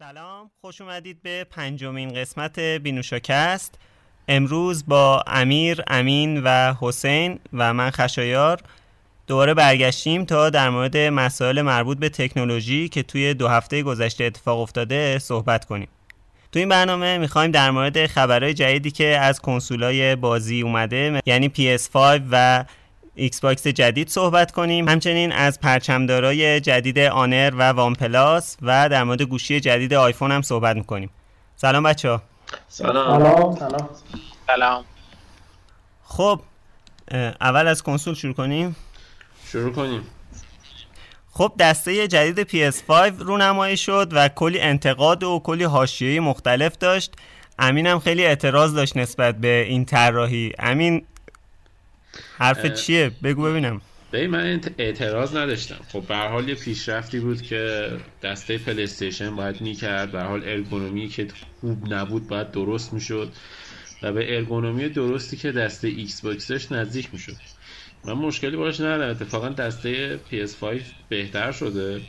سلام، خوش اومدید به 5مین قسمت بی نوش کست. امروز با امیر امین و حسین و من خشایار دوباره برگشتیم تا در مورد مسائل مربوط به تکنولوژی که توی دو هفته گذشته اتفاق افتاده صحبت کنیم. تو این برنامه میخوایم در مورد خبرهای جدیدی که از کنسولای بازی اومده، یعنی PS5 و ایکس باکس جدید صحبت کنیم. همچنین از پرچمدارای جدید آنر و وانپلاس و در مورد گوشی جدید آیفون هم صحبت میکنیم. سلام بچه‌ها. سلام. خب اول از کنسول شروع کنیم. خب دسته جدید PS5 رونمایی شد و کلی انتقاد و کلی حاشیه‌ای مختلف داشت. امین هم خیلی اعتراض داشت نسبت به این طراحی. امین حرف چیه؟ بگو ببینم. من اعتراض نداشتم. خب به هر حال یه پیشرفتی بود که دسته پلیستیشن باید میکرد. به هر حال ارگونومی که خوب نبود باید درست میشد و به ارگونومی درستی که دسته ایکس باکسش نزدیک میشد. من مشکلی باش ندارم. اتفاقا دسته PS5 بهتر شده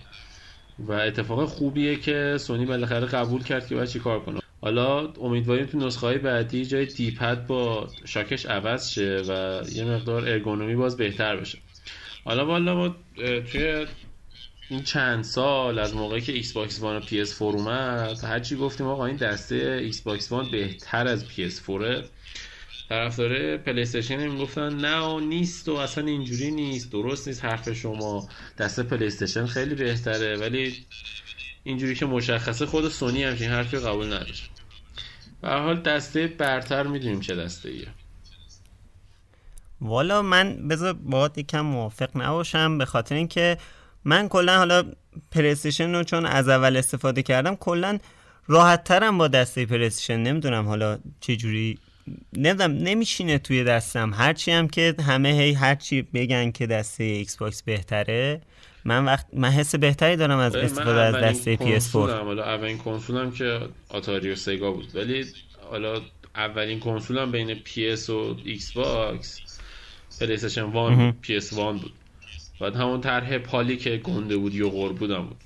و اتفاقا خوبیه که سونی بالاخره قبول کرد که باید چی کار کنه. حالا امیدواریم تو نسخه‌های بعدی جای دیپ پد با شاکش عوض شه و یه مقدار ارگونومی باز بهتر بشه. حالا والا ما توی این چند سال از موقعی که ایکس باکس وان و PS4 اومد هرچی گفتیم آقا این دسته ایکس باکس وان بهتر از PS4، طرفدار پلی استیشن میگفتن نه و نیست و اصلا اینجوری نیست، درست نیست حرف شما، دسته پلی استیشن خیلی بهتره. ولی اینجوری که مشخصه خود سونی همچین حرفی قبول نداشت. به هر حال دسته برتر میدونیم چه دسته ایه. والا من بذار باهات یکم موافق نباشم، به خاطر اینکه من کلا حالا پلیستیشن رو چون از اول استفاده کردم کلا راحت ترم با دسته پلیستیشن. نمیدونم حالا چه جوری، نمیدونم نمیشینه توی دستم. هرچی هم که همه هرچی بگن که دسته ایکس باکس بهتره، من حس بهتری دارم از استفاده از دسته PS4. حالا اولین کنسولم که آتاری و سگا بود، ولی حالا اولین کنسولم بین PS و ایکس باکس پلیستیشن وان PS1 بود. بعد همون طرح پالی که گنده بود یا غور بودم بود.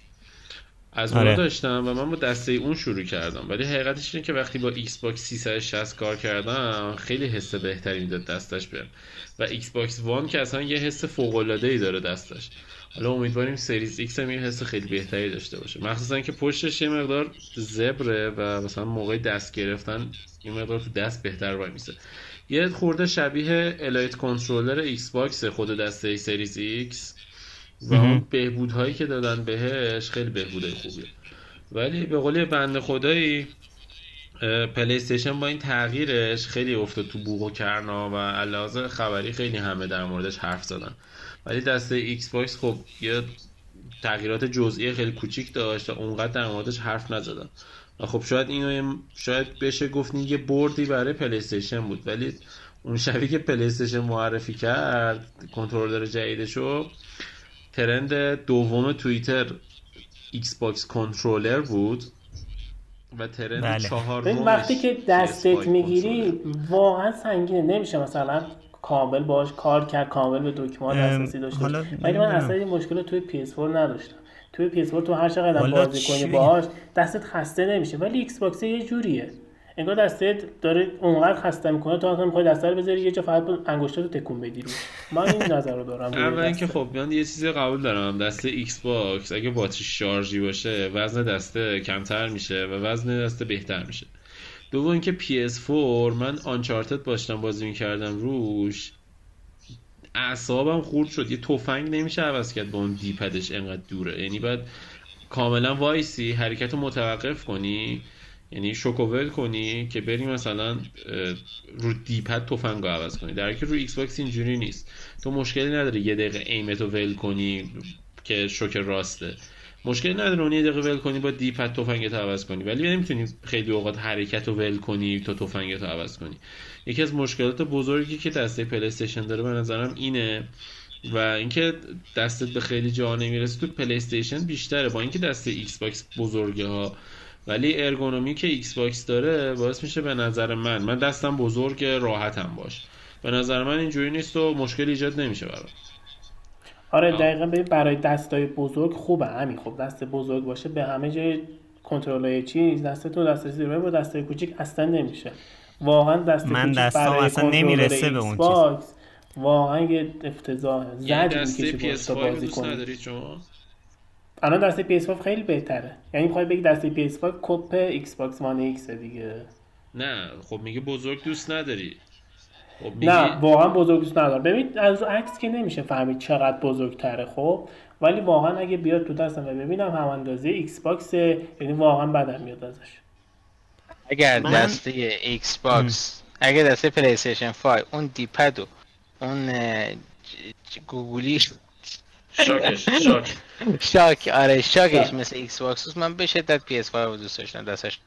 از اون داشتم و من با دسته اون شروع کردم. ولی حقیقتش اینه که وقتی با ایکس باکس 360 کار کردم خیلی حس بهتری میداد دستش بهم. و ایکس باکس وان که اصلا یه حس فوق العاده ای داره دستش. حالا امیدواریم سریز ایکس هم یه حس خیلی بهتری داشته باشه، مخصوصا که پشتش یه مقدار زبره و مثلا موقع دست گرفتن یه مقدار تو دست بهتر وای میسه. یه خورده شبیه الایت کنترلر ایکس باکس خود دسته سریز ایکس و اون بهبودهایی که دادن بهش خیلی بهبودهای خوبیه. ولی به قول بنده خدایی پلی استیشن با این تغییرش خیلی افتاد تو بوق و کرنا و علاوه خبری خیلی همه در موردش حرف زدن. ولی دسته ایکس باکس خب یه تغییرات جزئی خیلی کوچیک داشت و اونقدر در موردش حرف نزدن. خب شاید اینو شاید بشه گفت یه بردی برای پلی استیشن بود، ولی اون شبی که پلی استیشن معرفی کرد کنترلر جدیدشو، ترند دوم توییتر ایکس باکس کنترلر بود و ترند چهارمش. وقتی که دستت میگیری واقعا سنگینه، نمیشه مثلا کامل باش کار کرد، کامل به دکمه دسترسی داشته. ولی من اصلا این مشکل رو توی PS4 نداشتم. توی PS4 تو هر چقدر بازی کنی باهاش دستت خسته نمیشه، ولی ایکس باکس یه جوریه انگار دستت داره اونقدر خسته میکنه تو اصلا میخوای دست رو بذاری یه جا فقط انگشتاتو تکون بدی روش. من این نظر رو دارم. اولا که خب من یه چیزی قبول دارم، دسته ایکس باکس اگه باتری شارژی باشه وزن دسته کمتر میشه و وزن دسته بهتر میشه. دوم اینکه PS4 من آنچارتد باشتم بازی میکردم روش اعصابم خورد شد. یه تفنگ نمیشه عوض کرد با اون دیپدش انقدر دوره، یعنی باید کاملا وایسی حرکتو متوقف کنی، یعنی شوکوول کنی که بریم مثلا رو دیپد تفنگو عوض کنی. در حالی که رو ایکس باکس اینجوری نیست. تو مشکلی نداره یه دقیقه ایمتو ول کنی که شوک راسته، مشکلی نداره اون یه دقیقه ول کنی با دیپد تفنگت عوض کنی، ولی نمیتونی خیلی اوقات حرکتو ول کنی تا تفنگت عوض کنی. یکی از مشکلات بزرگی که دسته پلی استیشن داره به نظرم اینه و اینکه دستت به خیلی جا نمیرسه. تو پلی استیشن بیشتره با اینکه دسته ایکس باکس بزرگه ها، ولی ارگونومی که ایکس باکس داره باعث میشه به نظر من دستم بزرگ راحتم باشه. به نظر من اینجوری نیست و مشکل ایجاد نمیشه برام. آره دقیقاً. برای دستای بزرگ خوبه همین. خب دست بزرگ باشه به همه جای کنترل‌های چیز دست تو دسترسی به دستای کوچیک اصلا نمیشه. واقعا دست کوچیک اصلا نمیرسه به اون چیز. واقعا یه افتضاحه. دسته PS5 دوست نداری شما؟ الان دسته PS5 خیلی بهتره. یعنی می‌خوای بگی دسته PS5 کپ Xbox One X دیگه. نه خب میگه بزرگ دوست نداری. نه واقعا بزرگ دوست ندارم. ببین از عکس که نمیشه فهمید چقدر بزرگتره خب، ولی واقعا اگه بیاد تو دستم و ببینم هم اندازه ایکس باکس، یعنی واقعا بدم میاد ازش. اگر دسته ایکس باکس، اگر دسته پلیستیشن 5 اون دیپ پد و اون گوگلی شاک آره شاکش مثل ایکس باکس، من به شدت PS5 رو دوست داشتم دستش،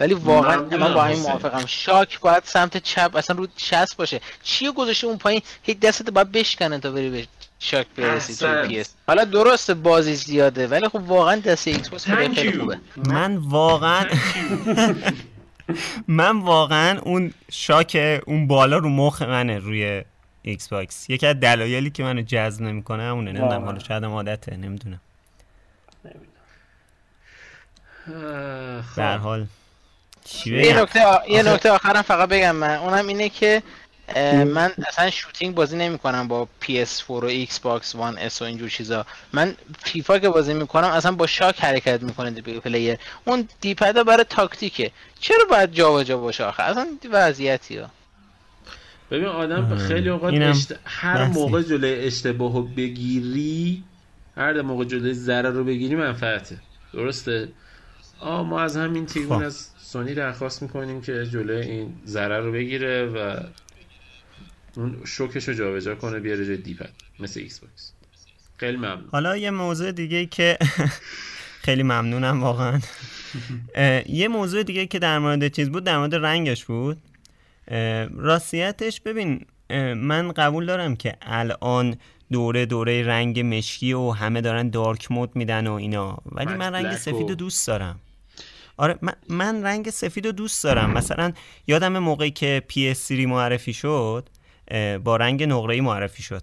ولی واقعا من با این موافقم. شاک باید سمت چپ اصلا رو چسب باشه. چیو گذاشته اون پایین، هیچ دستت باید بشکنه تا بری به شاک برسی تو PS. حالا درسته بازی زیاده، ولی خب واقعا دست ایکس باکس خیلی خوبه. من واقعا اون شاک اون بالا رو مخ منه روی ایکس باکس. یکی از دلایلی که منو جذب نمیکنه اونه. نمیدونم حالا شاید عادته، نمیدونم. در حال یه نکته آخرم فقط بگم من، اونم اینه که من اصلا شوتینگ بازی نمی کنم با PS4 و Xbox One S و اینجور چیزا. من فیفا که بازی می کنم اصلا با شاک حرکت می کنه دیگه پلیر. اون دیپد برای تاکتیکه، چرا باید جا و جا باشه آخه؟ اصلا وضعیتیه. ببین آدم خیلی اوقات هر موقع جلوی اشتباهو بگیری، هر موقع جلوی ضرر رو بگیری منفعته. درسته؟ ما از همین تیمون از سونی درخواست میکنیم که جلوی این ضرر رو بگیره و اون شوکش رو جابجا کنه، بیاره جای دیپد مثل ایکس باکس. خیلی ممنون. حالا یه موضوع دیگه که خیلی ممنونم واقعا. یه موضوع دیگه که در مورد چیز بود، در مورد رنگش بود. راستیتش ببین من قبول دارم که الان دوره رنگ مشکی و همه دارن دارک مود میدن و اینا، ولی من رنگ سفید رو دوست دارم. آره من رنگ سفید رو دوست دارم. مثلا یادم موقعی که PS3 معرفی شد با رنگ نقره‌ای معرفی شد.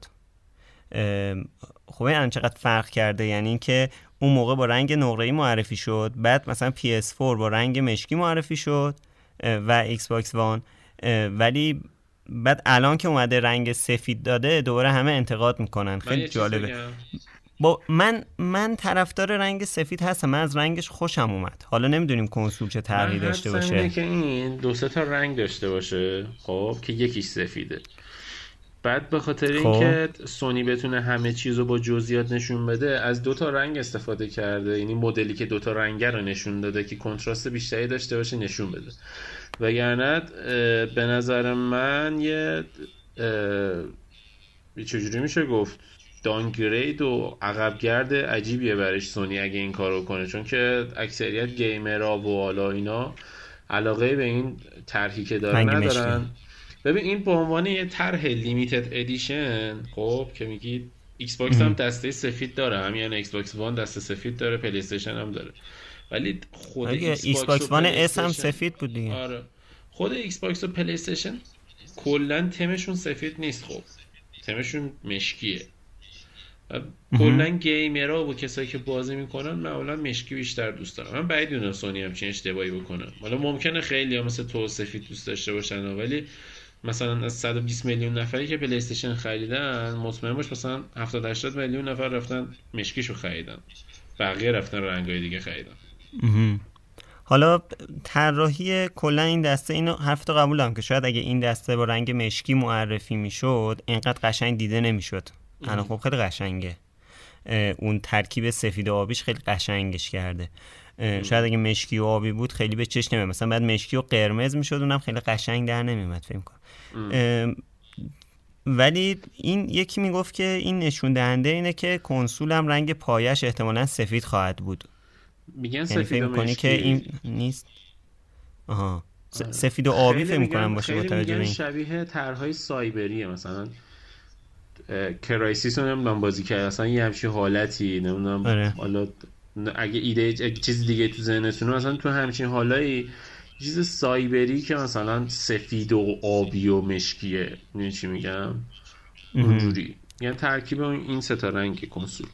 خب این چقدر فرق کرده، یعنی این که اون موقع با رنگ نقره‌ای معرفی شد، بعد مثلا PS4 با رنگ مشکی معرفی شد و Xbox One، ولی بعد الان که اومده رنگ سفید داده دوباره همه انتقاد میکنن. خیلی جالبه. من طرفدار رنگ سفید هستم، من از رنگش خوشم اومد. حالا نمیدونیم کنسول چه تغییر داشته باشه. اینه که این دو سه تا رنگ داشته باشه خب، که یکیش سفیده، بعد به خاطر اینکه سونی بتونه همه چیزو با جزئیات نشون بده از دو تا رنگ استفاده کرده. یعنی مدلی که دو تا رنگ رو نشون داده که کنتراست بیشتری داشته باشه نشون بده، وگرنه به نظر من چجوری میشه گفت دانگرید و عقبگرد عجیبیه برش سونی اگه این کارو کنه، چون که اکثریت گیمرها و حالا اینا علاقه به این طرحی که دارن ندارن. ببین این به عنوان یه طرح لیمیتد ادیشن خب، که میگید ایکس باکس هم دسته سفید داره، هم یعنی ایکس باکس وان دسته سفید داره، پلی استیشن هم داره، ولی خود ایکس باکس وان اس هم سفید بود دیگه. آره خود ایکس باکس و پلی استیشن کلا تمشون سفید نیست خب، تمشون مشکیه. کلا گیمرها و کسایی که بازی میکنن معمولا مشکی بیشتر دوست دارن. من بعید میدونم سونی هم چنین اشتباهی بکنه. حالا ممکنه خیلی مثل تو سفید دوست داشته باشن، ولی مثلا از 120 میلیون نفری که پلی استیشن خریدن مطمئن باش مثلا 70 80 میلیون نفر رفتن مشکیشو خریدن، بقیه رفتن رنگای دیگه خریدن. حالا طراحی کلا این دسته، اینو حرفتو قبولم که شاید اگه این دسته با رنگ مشکی معرفی میشد اینقدر قشنگ دیده نمیشد. الان خب خیلی قشنگه، اون ترکیب سفید و آبیش خیلی قشنگش کرده. شاید اگه مشکی و آبی بود خیلی به چشم نمیاد، مثلا بعد مشکی و قرمز میشد اونم خیلی قشنگ در نمیومد فکر کنم. ولی این یکی میگفت که این نشون دهنده اینه که کنسول هم رنگ پایش احتمالاً سفید خواهد بود. میگن سفید و مشکی که این نیست. آها سفید و آبی فکر می‌کنم باشه. با توجه به این شبیه طرح‌های سایبریه، مثلا کرایسیس هم من بازی کرد اصلا یه همچین حالتی نمیدونم. حالا اگه ایده چیز دیگه تو ذهنتون اصلا تو همچین حالایی چیز سایبری که مثلا سفید و آبی و مشکیه، میدونی چی میگم؟ اونجوری. یعنی ترکیب این سه تا رنگ کنسول.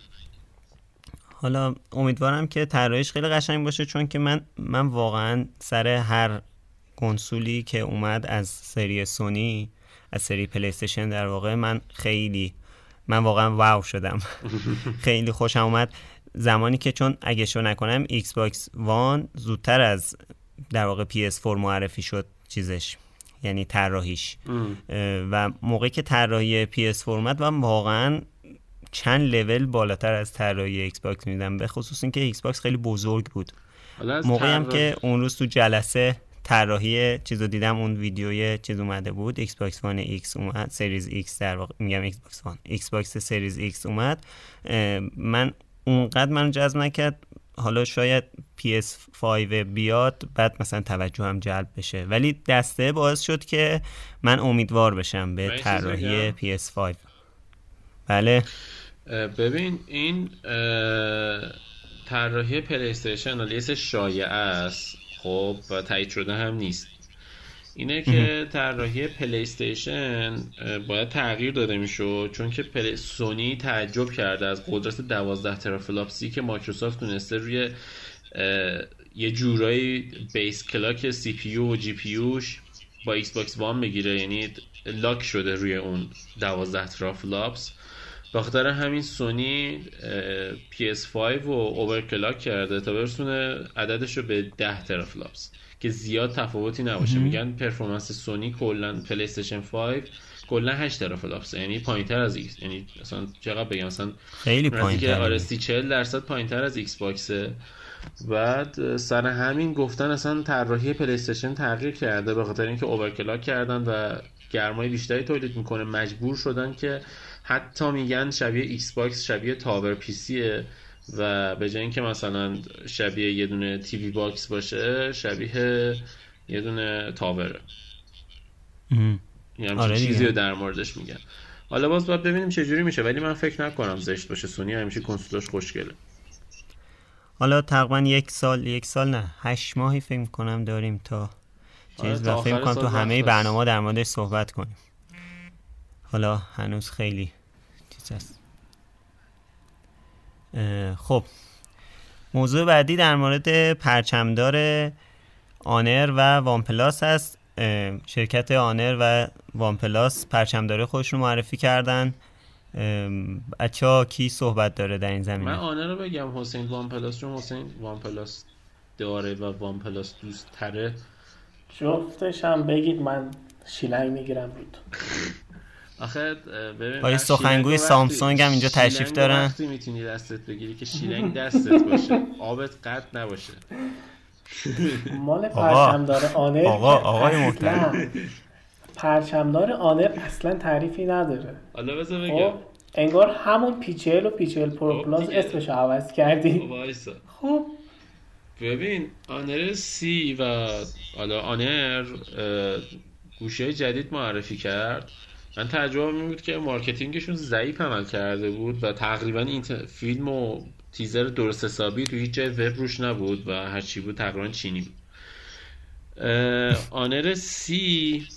حالا امیدوارم که طراحیش خیلی قشنگ باشه، چون که من واقعا سر هر کنسولی که اومد از سری سونی، از سری پلیستیشن در واقع، من واقعا واو شدم. خیلی خوشم اومد زمانی که، چون اگه شو نکنم ایکس باکس وان زودتر از در واقع PS4 معرفی شد چیزش، یعنی طراحیش، و موقعی که طراحی PS4 اومد من واقعا چند لول بالاتر از طراحی ایکس باکس میدم، به خصوص اینکه ایکس باکس خیلی بزرگ بود. موقعی هم که اون روز تو جلسه طراحی چیزو دیدم، اون ویدیوی چیز اومده بود، ایکس باکس وان ایکس اومد، سریز ایکس در واقع، میگم ایکس باکس وان، ایکس باکس سریز ایکس اومد، من اونقدر منو جذب نکرد. حالا شاید PS5 بیاد بعد مثلا توجه هم جلب بشه، ولی دسته باعث شد که من امیدوار بشم به طراحی PS5. بله ببین، این طراحی پلیستیشن لیست شایعه است خب، و تایید شده هم نیست، اینه که طراحی پلیستیشن باید تغییر داده میشد، چون که سونی تعجب کرده از قدرت 12 ترافلاپسی که مایکروسافت تونسته روی یه جورایی بیس کلاک سی پی یو و جی پی یوش با ایکس باکس وان بگیره، یعنی لاک شده روی اون 12 ترافلاپس. بخاطر همین سونی PS5 رو اوورکلاک کرده تا برسونه عددش رو به 10 ترافلاپس که زیاد تفاوتی نباشه. میگن پرفورمنس سونی کلا پلیستیشن 5 کلا 8 ترافلاپس، یعنی پایینتر از ایکس، یعنی مثلا چقدر بگم، مثلا خیلی پایینتر، آرستی 40% پایینتر از ایکس باکسه. بعد سر همین گفتن اصلا طراحی پلیستیشن تغییر کرده، به خاطر اینکه اوورکلاک کردن و گرمای بیشتری تولید میکنه، مجبور شدن که حتی میگن شبیه ایکس باکس، شبیه تاور پی سیه و به جای اینکه مثلا شبیه یه دونه تیوی باکس باشه، شبیه یه دونه تاوره. یعنی آره چیزی رو در موردش میگن. حالا باز باید ببینیم چه جوری میشه، ولی من فکر نکنم زشت باشه. سونی همیشه کنسولاش خوشگله. حالا تقریبا یک سال نه 8 ماهی فکر میکنم داریم تا چیز، و فکر میکنم تو همه برنامه در موردش صحبت کنیم. حالا هنوز خیلی چیز هست. خب موضوع بعدی در مورد پرچمدار آنر و وانپلاس هست. شرکت آنر و وانپلاس پرچمدار خودشون معرفی کردن. اچا کی صحبت داره در این زمینه؟ من آنر رو بگم، حسین وانپلاس، چون حسین وانپلاس داره و وانپلاس دوست تره. جفتش هم بگید من شیلنگ میگیرم بود. آخه ببین پای سخنگوی سامسونگ هم اینجا تشریف دارن، وقتی میتونی دستت بگیری که شیلنگ دستت باشه، آبت قد نباشه. مال پرچمدار آنر، آقای محترم، پرچمدار آنر اصلا تعریفی نداره. حالا بذار بگم، انگار همون پیچل و پیچل پرو پلاس اسمشو عوض کردی. خب ببین آنر سی و حالا آنر گوشه جدید معرفی کرد. من تعجبم این بود که مارکتینگشون ضعیف عمل کرده بود و تقریبا این فیلم و تیزر درست حسابی تو هیچ جای وب روش نبود و هر چی بود تقریبا چینی بود. آنر سی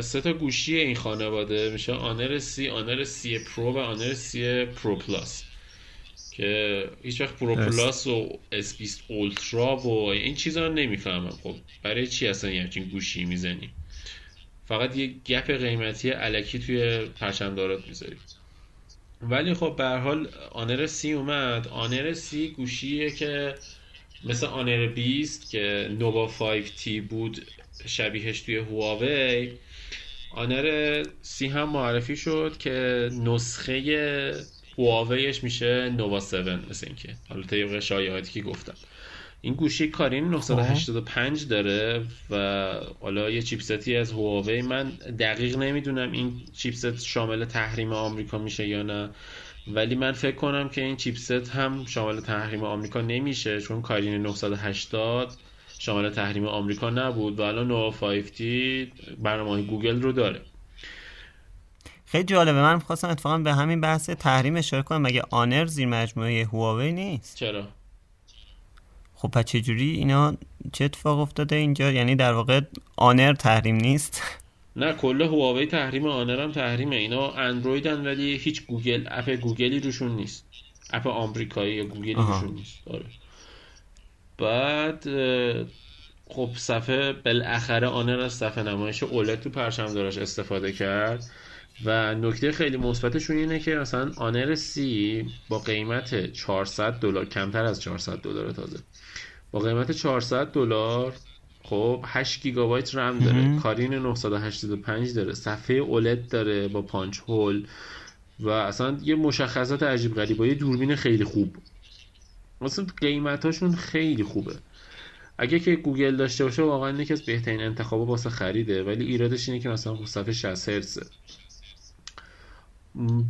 سه تا گوشی این خانواده میشه، آنر سی، آنر سی پرو و آنر سی پرو پلاس، که هیچ وقت پرو پلاس و S20 اولترا و این چیزا رو نمیفهمم. خب برای چی اصلا همچین گوشی میزنی؟ فقط یه گپ قیمتی الکی توی پرچمدارات میذارید. ولی خب به هر حال آنر سی اومد. آنر سی گوشیه که مثل آنر 20 که نووا 5T بود، شبیهش توی هواوی. آنر سی هم معرفی شد که نسخه هواویش میشه نووا 7، مثل اینکه حالا طبق شایعاتی که گفتم این گوشی کارین 985 داره و حالا یه چیپستی از هواوی. من دقیق نمیدونم این چیپست شامل تحریم آمریکا میشه یا نه، ولی من فکر کنم که این چیپست هم شامل تحریم آمریکا نمیشه، چون کارین 980 شامل تحریم آمریکا نبود و الان نووا 5T برنامه گوگل رو داره. خیلی جالبه، من می‌خواستم اتفاقا به همین بحث تحریم اشاره کنم. مگه آنر زیر مجموعه هواوی نیست؟ چرا؟ خب پس چجوری اینا، چه اتفاق افتاده اینجا؟ یعنی در واقع آنر تحریم نیست؟ نه، کل هواوی تحریم، آنر هم تحریمه. اینا اندرویدن ولی هیچ گوگل اپ گوگلی روشون نیست. اپ آمریکایی یا گوگلی روشون نیست. بعد خب صفحه بالاخره آنر از صفحه نمایش OLED تو پرچم‌داراش استفاده کرد و نکته خیلی مثبتشون اینه که مثلا آنر سی با قیمت $400 کمتر از $400 تازه با قیمت $400 خب 8 گیگابایت رم داره، کارین 985 داره، صفحه OLED داره با پانچ هول و اصلا یه مشخصات عجیب غریب با یه دوربین خیلی خوب. اصلا قیمتاشون خیلی خوبه. اگه که گوگل داشته باشه واقعا یکی از بهترین انتخابا واسه خریده، ولی ایرادش اینه که مثلا خب صفحه 60 هرتز.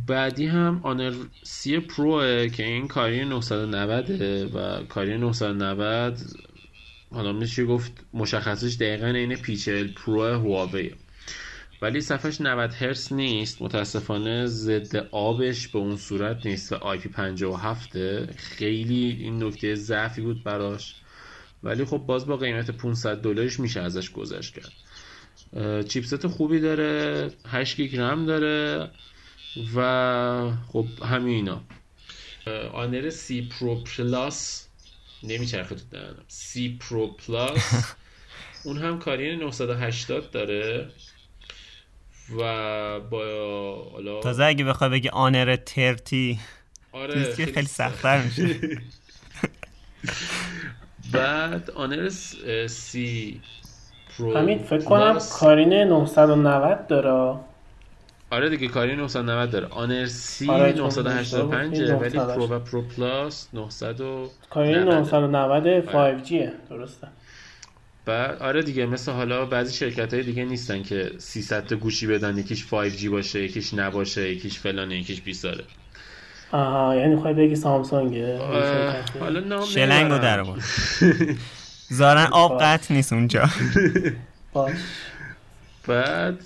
بعدی هم آنر سی پروه که این کاری 990 و کاری 990 حالا میشه گفت مشخصش دقیقاً اینه پیکسل پرو هواوی، ولی صفحش 90 هرتز نیست متاسفانه، ضد آبش به اون صورت نیست، IP57 خیلی این نکته ضعفی بود براش، ولی خب باز با قیمت $500 میشه ازش گذشت کرد. چیپست خوبی داره، 8 گیگ رم داره و خب همینا. آنر سی پرو پلاس نمیچرخه تو دهنم، سی پرو پلاس اون هم کارین 980 داره و با حالا تازه اگه بخوای بگی آنر 30 آره خیلی سخت‌تر میشه. بعد آنر سی پرو همین فکر کنم کارین 990 داره. آره دیگه کارین 990 داره. آنر سی 985 ولی پرو و پرو پلاس 900 کارین 990 5Gه درسته. بعد آره دیگه مثل حالا بعضی شرکت‌های دیگه نیستن که 300 تا گوشی بدن یکیش 5G باشه یکیش نباشه یکیش فلانه یکیش بیساره. آها یعنی می‌خوای بگی سامسونگه. حالا نام شلنگو در آورد. زارن آب قطع نیست اونجا. باش. بعد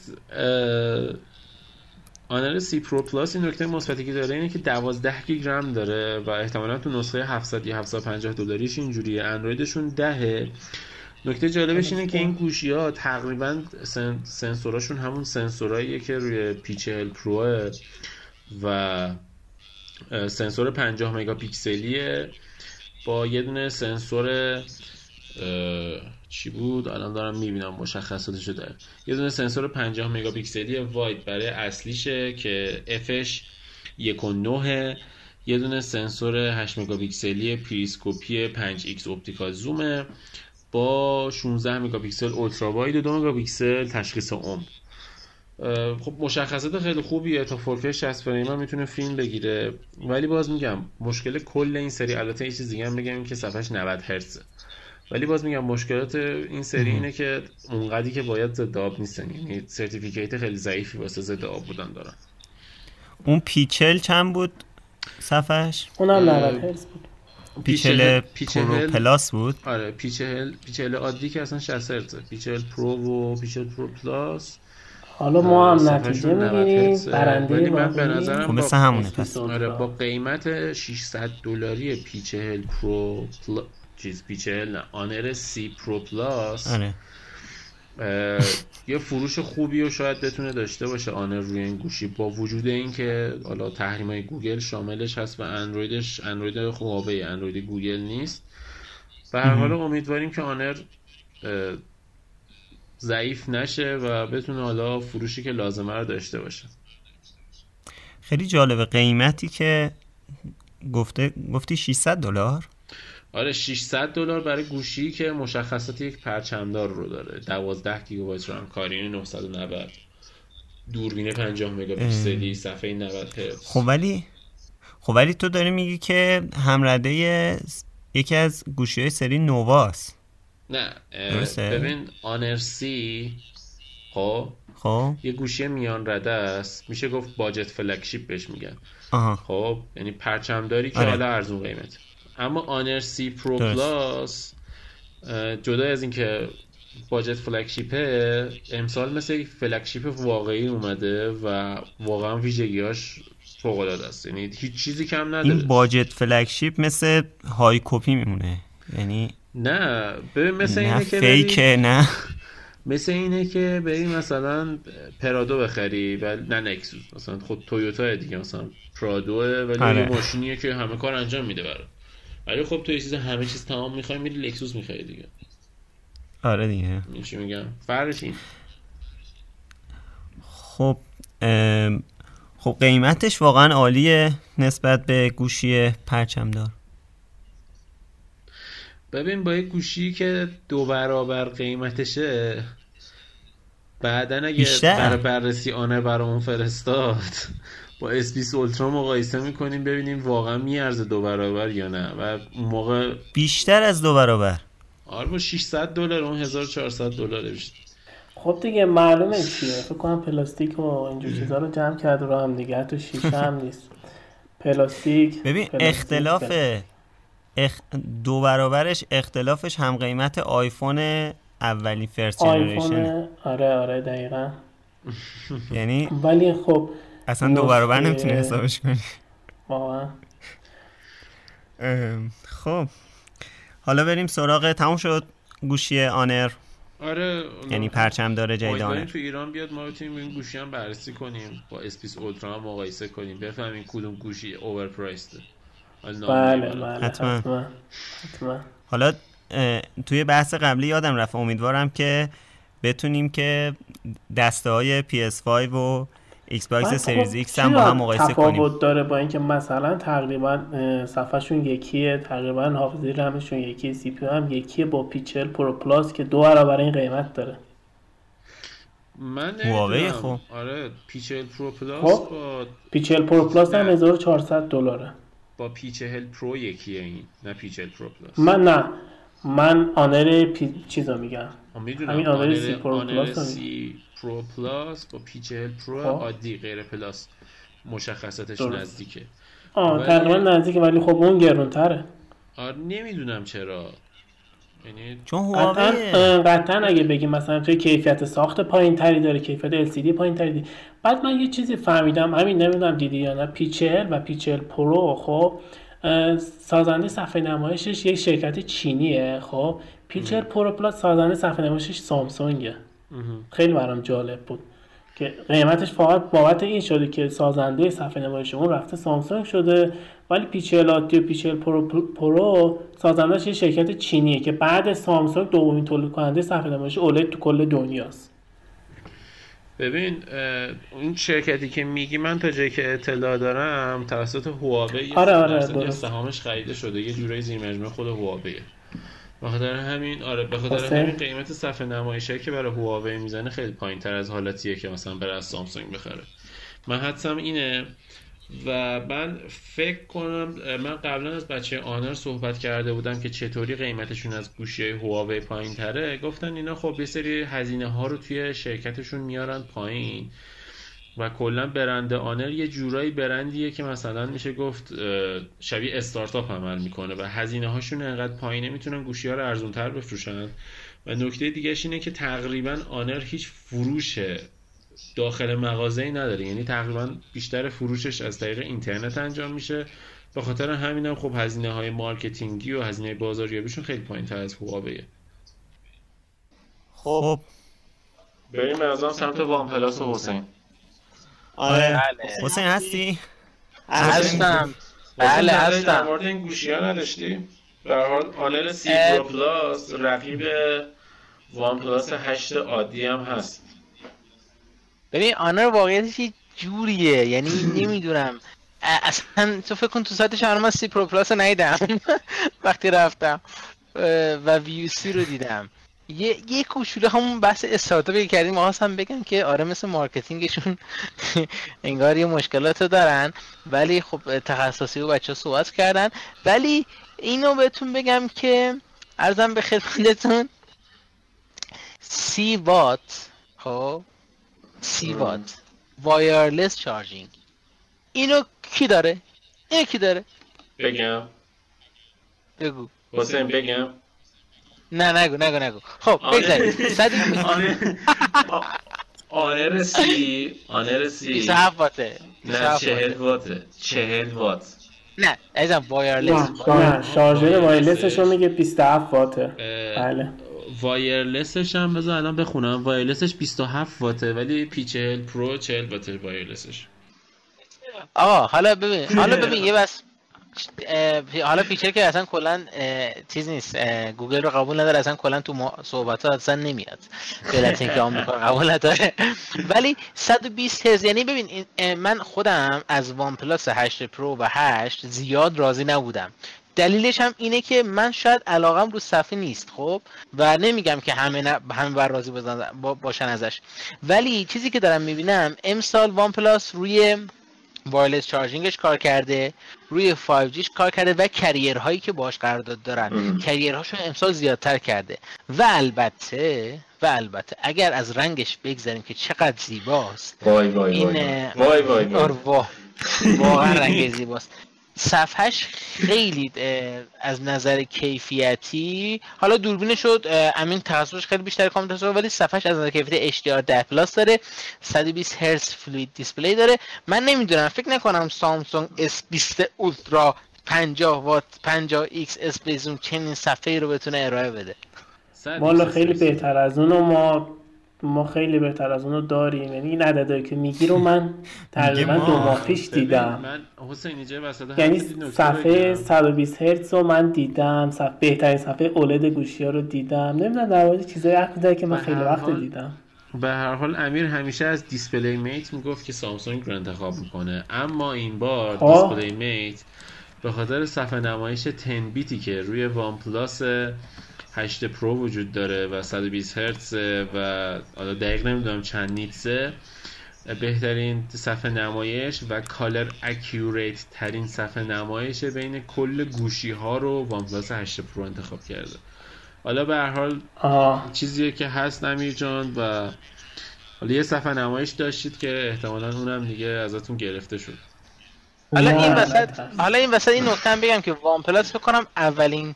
آنر سی پرو پلاس این نکته مثبتی که داره اینه که 12 گیگ رم داره و احتمالاً تو نسخه 700 یا $750 اینجوریه. اندرویدشون 10. نکته جالبش اینه که این گوشی‌ها تقریباً سنسوراشون همون سنسوراییه که روی Pixel پروه و سنسور 50 مگاپیکسلیه با یه دونه سنسور چی بود الان دارم میبینم مشخصاتشو داره، یه دونه سنسور 50 مگاپیکسلی واید برای اصلیشه که افش 1.9، یه دونه سنسور 8 مگاپیکسلی پریسکوپی 5x اپتیکال زومه با 16 مگاپیکسل اولترا واید و 2 مگاپیکسل تشخیص عمق. خب مشخصات خیلی خوبیه، تا 4K 60 فریم میتونه فیلم بگیره، ولی باز میگم مشکل کل این سری، البته یه چیز دیگه هم بگم که صفحش 90 هرتزه، ولی باز میگم مشکلات این سری اینه که اونقدری که باید ضد آب نیستن، یعنی سرتیفیکیت خیلی ضعیفی واسه ضد آب بودن دارن. اون پیچل چند بود صفحش؟ اونم 90 هرتز بود. پیچل پرو پلاس بود. آره پیچل عادی که اصلا 60 هرتز، پیچل پرو و پیچل پرو پلاس. حالا ما هم نتیجه می‌گیریم برنده. ولی من به نظرم مثل همونه پس. آره با قیمت $600 پیچل پرو چیز پیچل آنر سی پرو پلاس آره یه فروش خوبی و شاید بتونه داشته باشه آنر روی این گوشی، با وجود این که حالا تحریم‌های گوگل شاملش هست و اندرویدش اندروید هواوی اندروید گوگل نیست. به هر حال امیدواریم که آنر ضعیف نشه و بتونه حالا فروشی که لازمه رو داشته باشه. خیلی جالبه قیمتی که گفتی $600. آره $600 برای گوشی که مشخصات یک پرچمدار رو داره، 12 گیگابایت رم، کارین 990، دوربین 50 مگاپیکسلی، صفحه 90 هرتز. خب ولی تو داری میگی که همرده یکی از گوشی‌های سری نوواست. نه ببین آنر سی خب یه گوشی میان رده است، میشه گفت باجت فلگشیپ بهش میگن. خب یعنی پرچمداری که حالا ارزون قیمته. اما آنر سی پرو پلاس جدا از این که باجت فلگشیپه، امسال مثل یک فلگشیپ واقعی اومده و واقعا ویژگیاش فوق‌العاده است، یعنی هیچ چیزی کم نداره. این باجت فلگشیپ مثل های کپی میمونه، یعنی نه به مثل اینه که فیکه، نه مثل اینه که بری مثلا پرادو بخری و نه نکسوس، مثلا خود تویوتا دیگه مثلا پرادوه، ولی یه ماشینیه که همه کار انجام میده برات. ولی خب تو یه چیز همه چیز تمام میخوای میری لکسوس میخوای دیگه. آره دیگه. چی میگم؟ فرقش این. خب خب قیمتش واقعا عالیه نسبت به گوشی پرچمدار. ببین با یه گوشی که 2 برابر قیمتشه بعدن اگه برای بررسی آنر برامون فرستاد با S20 اولترا مقایسه میکنیم ببینیم واقعا میارزه 2 برابر یا نه. و اون موقع بیشتر از 2 برابر. آره با $600 اون $1400 بیشتر. خب دیگه معلومه چیه، فکر کنم پلاستیک و اینجور چیزا رو جمع کرد رو هم دیگه، حتی شیشه هم نیست پلاستیک. ببین اختلاف 2 برابرش اختلافش هم قیمت آیفون اولی فرست جنریشن. آره آره دقیقاً. یعنی ولی خب اصلا 2 برابر نمیتونی حسابش کنی واقعا. خب حالا بریم سراغ تموم شد گوشی آنر. آره یعنی پرچم داره جای آنر. تو ایران بیاد ما بتونیم این گوشی هم بررسی کنیم، با S20 اولترا هم مقایسه کنیم، بفهمیم کدوم گوشی اورپرایسد. بله حتما. حالا توی بحث قبلی یادم رفت، امیدوارم که بتونیم که دسته های PS5 و XBox سریز X هم با هم مقایسه کنیم. تفاوت داره با اینکه مثلا تقریبا صفحه‌شون یکیه، تقریبا حافظه رمشون یکیه، سی پی هم یکیه با پیچل پرو پلاس که 2 برابر این قیمت داره. من هواوی خب آره پیچل پرو پلاس با پیچل پرو پلاس هم $1400 با پیچل پرو یکیه این، نه پیچل پرو پلاس. من آنر چیزا میگم، همین آنر سی پرو پلاس با پیچل پرو عادی غیر پلاس مشخصاتش نزدیکه. تقریبا نزدیکه ولی خب اون گرانتره. آره نمیدونم چرا، یعنی چون هواوی قطعا اگه بگیم مثلا توی کیفیت ساخت پایینتری داره، کیفیت LCD پایینتری داره. بعد من یه چیزی فهمیدم، همین نمیدونم دیدی یا نه، پیچل و پیچل پرو خب سازنده صفحه نمایشش یک شرکت چینیه. خب پیچل پرو پلاس سازنده صفحه نمایشش سامسونگه. خیلی برام جالب بود که قیمتش فقط بابت این شده که سازنده صفحه نمایش اون رفته سامسونگ شده، ولی پیچلات و پیچل پرو سازندهش یه شرکت چینیه که بعد سامسونگ دومین تولید کننده صفحه نمایش اولد تو کل دنیاست. ببین اون شرکتی که میگی من تا جایی که اطلاع دارم توسط هواوی سهامش خریده شده، یه جورایی زیر مجموعه خود هواویه. بخاطر همین آره بخاطر همین قیمت صفحه نمایشه که برای هواوی میزنه خیلی پایین‌تر از حالتیه که مثلا برای از سامسونگ بخره. من حدسم اینه و من فکر کنم من قبلا از بچه آنر صحبت کرده بودم که چطوری قیمتشون از گوشی‌های هواوی پایین‌تره. گفتن اینا خب یه سری هزینه‌ها رو توی شرکتشون میارن پایین و کلا برند آنر یه جورایی برندیه که مثلا میشه گفت شبیه استارتاپ عمل میکنه و هزینه‌هاشون انقدر پایینه میتونن گوشی‌ها رو ارزان‌تر بفروشن. و نکته دیگه‌ش اینه که تقریباً آنر هیچ فروش داخل مغازه‌ای نداره، یعنی تقریباً بیشتر فروشش از طریق اینترنت انجام میشه. به خاطر همینم خب هزینه‌های مارکتینگی و هزینه بازاریابیشون خیلی پایین‌تر از هواویه. خب بریم مثلا سمت وانپلاس و حسین. آره حسین هستی؟ هستم. بله هستم. در مورد این گوشی‌ها نداشتی؟ در حال آنر سی پرو پلاس رقیب وان پلاس 8 عادی هم هست. ببین آنر واقعیتش یه جوریه، یعنی نمیدونم اصلا تو فکر کن تو سایت شهرمان سی پرو پلاس رو ندیدم وقتی رفتم و ویوسی رو دیدم. یه کوچوله همون بحث استارتاپی کردیم، آخواستم بگم که آره مثل مارکتینگشون انگار یه مشکلات رو دارن، ولی خب تخصصی و بچه ها صحبت کردن. ولی اینو بهتون بگم که عرضم به خدمتتون سی وات، خب سی وات وایرلس چارجینگ اینو کی داره؟ اینو کی داره؟ بگم بگو حسین بگم؟ نه نگو. خب بگذارید آنر سی 27 واته نه 40 وات. نه عزیزم وایرلس شارژر وایرلسش رو میگه 27 واته. بله وایرلسش هم بذار الان بخونم، وایرلسش 27 واته ولی پی 40 پرو 40 واته وایرلسش. آقا حالا ببین یه بس حالا فیچر که اصلا کلا چیز نیست، گوگل رو قبول نداره اصلا، کلا تو صحبت‌ها اصلا نمیاد بلات اینکه اون میکنه قبول نداره. ولی 120 هرتز، یعنی ببین من خودم از وان پلاس 8 پرو و 8 زیاد راضی نبودم. دلیلش هم اینه که من شاید علاقم رو صفحه نیست، خب، و نمیگم که همه بر راضی باشن ازش. ولی چیزی که دارم میبینم امسال وان پلاس روی وایرلس چارجینگش کار کرده، روی 5Gش کار کرده و کریرهایی که باش قرارداد دارن کریرهاشو امسال زیادتر کرده. و البته اگر از رنگش بگذاریم که چقدر زیباست، وای واقعا رنگ زیباست. صفحهش خیلی از نظر کیفیتی، حالا دوربین شد امین تخصصش خیلی بیشتر کامنت، ولی صفحهش از نظر کیفیت HDR 10 Plus داره، 120 هرتز فلوید دیسپلی داره. من نمیدونم، فکر نکنم سامسونگ S20 اولترا 50 وات 50X اسپلی زوم چنین صفحه‌ای رو بتونه ارائه بده. والا خیلی بهتر از اون ما خیلی بهتر از اونو داریم. یعنی این عددهایی که میگی رو من تقریبا 2 ماه پیش دیدم. من حسین اینجا وسط، یعنی صفحه 120 هرتز رو من دیدم، بهترین صفحه OLED گوشی‌ها رو دیدم. نمیدونم در واقع چیزای عقیده که من خیلی وقت دیدم. به هر حال امیر همیشه از دیسپلی میت میگفت که سامسونگ رو انتخاب میکنه، اما این بار دیسپلی میت به خاطر صفحه نمایش 10 بیتی که روی وان پلاس 8 پرو وجود داره و 120 هرتز و حالا دقیق نمیدونم چند نیتزه، بهترین صفحه نمایش و کالر اکیوریت ترین صفحه نمایش بین کل گوشی ها رو وان پلاس 8 پرو انتخاب کرده. حالا به هر حال چیزیه که هست امیر جان، و حالا یه صفحه نمایش داشتید که احتمالاً اونم دیگه ازتون گرفته شد. حالا این وسط این نکته هم بگم که وان پلاس بکنم اولین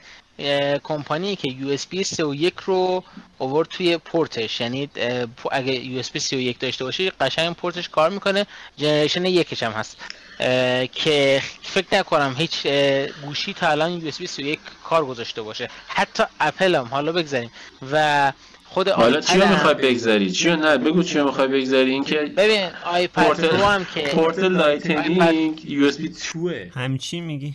کمپانی که USB 3.1 رو آورد توی پورتش، یعنی اگه USB 3.1 داشته باشی قشنگ پورتش کار میکنه. جنریشن یکش هم هست که فکر نکنم هیچ گوشی تا الان USB 3.1 کار گذاشته باشه، حتی اپل هم. حالا بگذاریم و خود حالا چیو میخوای بگذاری؟ چیو نه بگو چیو میخوای بگذاری؟ این که ببین آیپد رو هم که پورت لایتنینگ USB 2 همچین میگی،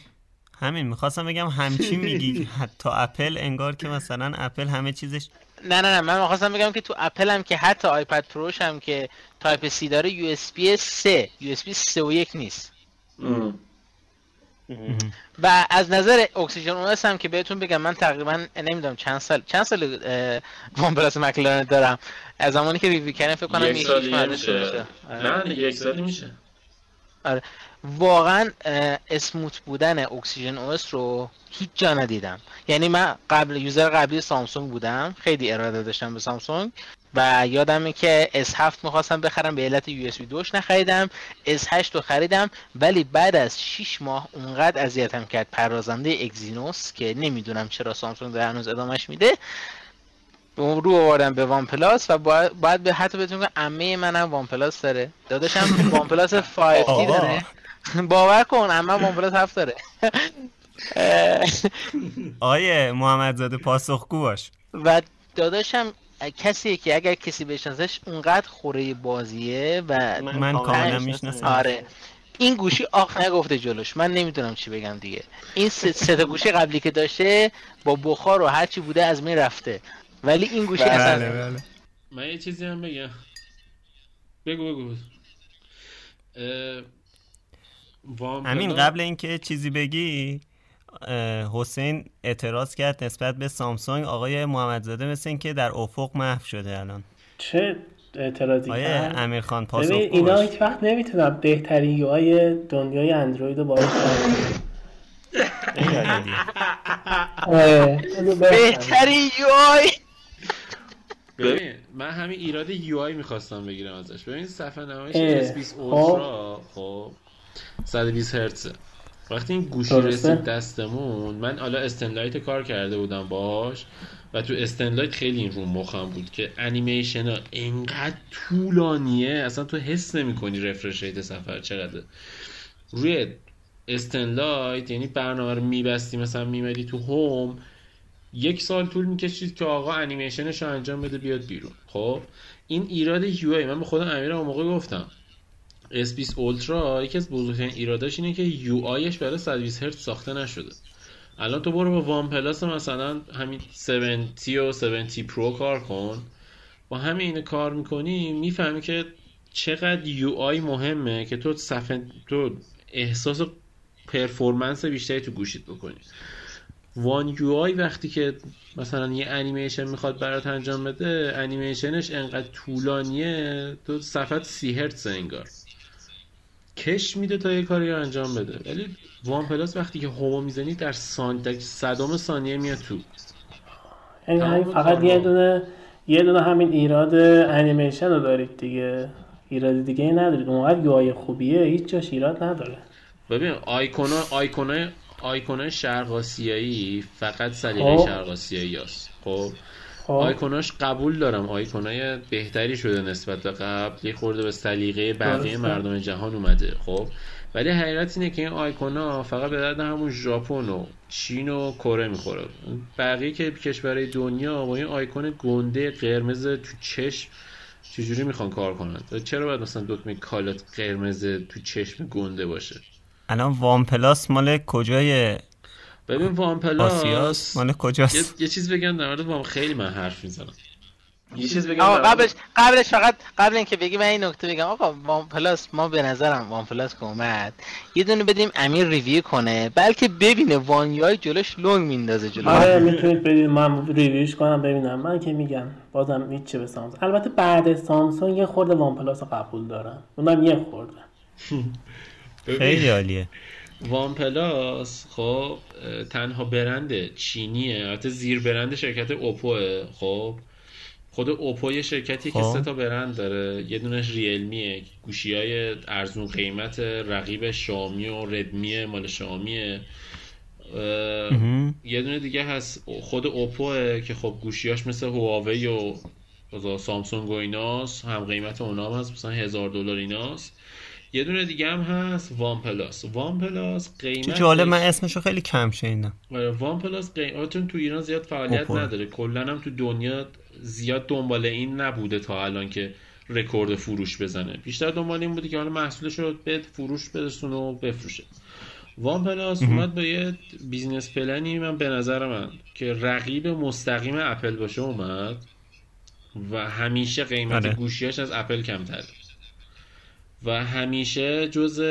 همین میخواستم بگم همچین میگی، حتی اپل انگار که مثلا اپل همه چیزش نه من میخواستم بگم که تو اپل هم که حتی آیپد پروش هم که تایپ سی داره USB 3.1 نیست. و از نظر اکسیژن اوس هم که بهتون بگم من تقریبا نمیدونم چند سال وان پلاس مکلارن دارم، از زمانی که ریویو کردن فکر کنم 1 سال شده. نه 1 سال میشه. آره واقعا اسموت بودن اکسیژن اوس رو هیچ جا ندیدم. یعنی من یوزر قبلی سامسونگ بودم، خیلی اراده داشتم به سامسونگ و یادمه که S7 می‌خواستم بخرم، به علت USB 2ش نخریدم، S8 رو خریدم، ولی بعد از 6 ماه اونقدر اذیتم کرد پردازنده اگزینوس که نمیدونم چرا سامسونگ داره هنوز ادامش میده، رو آوردم به وان پلاس. و بعد به حتی بهتون میگم عمه منم وان پلاس داره، داداشم وان پلاس 5T داره، باور کن عمه وان پلاس 7 داره. آیه محمدزاده پاسخگو باش. و داداشم کسی که اگر کسی بشناسش اونقدر خوره بازیه و من کاملا میشناسم. آره این گوشی آخ نگفته جلوش، من نمیدونم چی بگم دیگه. این سه تا گوشی قبلی که داشته با بخار و هر چی بوده از من رفته، ولی این گوشی اصلا. من یه چیزی هم بگم. بگو همین قبل اینکه چیزی بگی حسین اعتراض کرد نسبت به سامسونگ. آقای محمدزاده مثل این که در افق محو شده الان. چه اعتراضی کرد؟ آیه امیر خان پاسخ بده. اینا هیچ وقت نمیتونن بهترین یو آی دنیای اندروید رو باعث کنن. بهترین یو آی. ببین من همین ایراد یو آی میخواستم بگیرم ازش. ببین صفحه نمایش S20 اولترا خب 120 هرتز. وقتی این گوشی رسید دستمون، من حالا استنلایت کار کرده بودم باش و تو استنلایت خیلی این رو مخم بود که انیمیشن ها اینقدر طولانیه اصلا تو حس نمی کنی رفرش ریت صفحه چقدره. روی استنلایت یعنی برنامه رو میبستی، مثلا میمدی تو هوم 1 سال طول میکشید که آقا انیمیشنش رو انجام بده بیاد بیرون. خب این ایراد یو آی. من به خودم امیر اون موقع گفتم S20 Ultra یکی از بزرگترین ایراداش اینه که یو آیش برای 120 هرتز ساخته نشده. الان تو برو با وان پلاس مثلا همین 70 و 70 پرو کار کن، با همین کار میکنی میفهمی که چقدر یو آی مهمه که تو صفحه تو احساس پرفورمنس بیشتری تو گوشیت بکنی. وان یو آی وقتی که مثلا یه انیمیشن میخواد برات انجام بده، انیمیشنش انقدر طولانیه تو صفحه 30 هرتز انگار کش میده تا یه کاری رو انجام بده، ولی وان پلاس وقتی که هومو میزنی در صدام ثانیه میاد تو. یعنی فقط یه دونه همین ایراد انیمیشن رو دارید دیگه، ایراد دیگه ای ندارید. اونقدر یو آی خوبیه هیچ جاش ایراد نداره. ببین آیکونای شرق آسیایی فقط سلیقه شرق آسیایی است. خب آیکوناش قبول دارم، آیکونای بهتری شده نسبت به قبل، یه خورده به سلیقه بقیه مردم جهان اومده. خب ولی حقیقت اینه که این آیکونا فقط به درد همون ژاپن و چین و کره میخوره. بقیه که کشورهای دنیا با این آیکون گنده قرمز تو چشم چجوری میخوان کار کنن؟ چرا باید مثلا دکمه کالت قرمز تو چشم گنده باشه؟ الان وان پلاس مال کجای؟ ببین وان پلاس مال کجاست؟ یه چیز بگم در مورد وان، خیلی من حرف میزنم. یه چیز بگم قبلش فقط قبل اینکه بگی من این نکته بگم. آقا وان پلاس، ما به نظرم وان پلاس که اومد یه دونه بدیم امیر ریویو کنه، بلکه ببینه وان یای جلوش لونگ میندازه جلوش. آره میتونید بدید من ریویوش کنم ببینم. من که میگم بازم هیچ چه به سامسونگ. البته بعد از سامسونگ یه خورده وان پلاس رو قبول دارم، اونم یه خورده. خیلی عالیه. وان پلاس خب تنها برند چینیه، البته زیر برند شرکت اوپوه. خب خود اوپو یه شرکتی که 3 تا برند داره، یه دونش ریلمیه، گوشی‌های ارزون قیمت رقیب شامی و ردمیه، مال شامیه. یه دونه دیگه هست خود اوپوه که خب گوشی‌هاش مثل هواوی و سامسونگ و ایناست، هم قیمت اونام هست، مثلا $1000 ایناست. یه دونه دیگه هم هست وان پلاس. وان پلاس قیمت جالب، من اسمشو خیلی کم شنیدم. وان پلاس قیمتون تو ایران زیاد فعالیت نداره، کلا هم تو دنیا زیاد دنبال این نبوده تا الان که رکورد فروش بزنه. بیشتر دنبال این بوده که حالا محصولشو به فروش برسونه و بفروشه. وان پلاس اومد با یه بیزنس پلنی من به نظر من که رقیب مستقیم اپل باشه اومد و همیشه قیمت گوشیاش از اپل کمتره و همیشه جز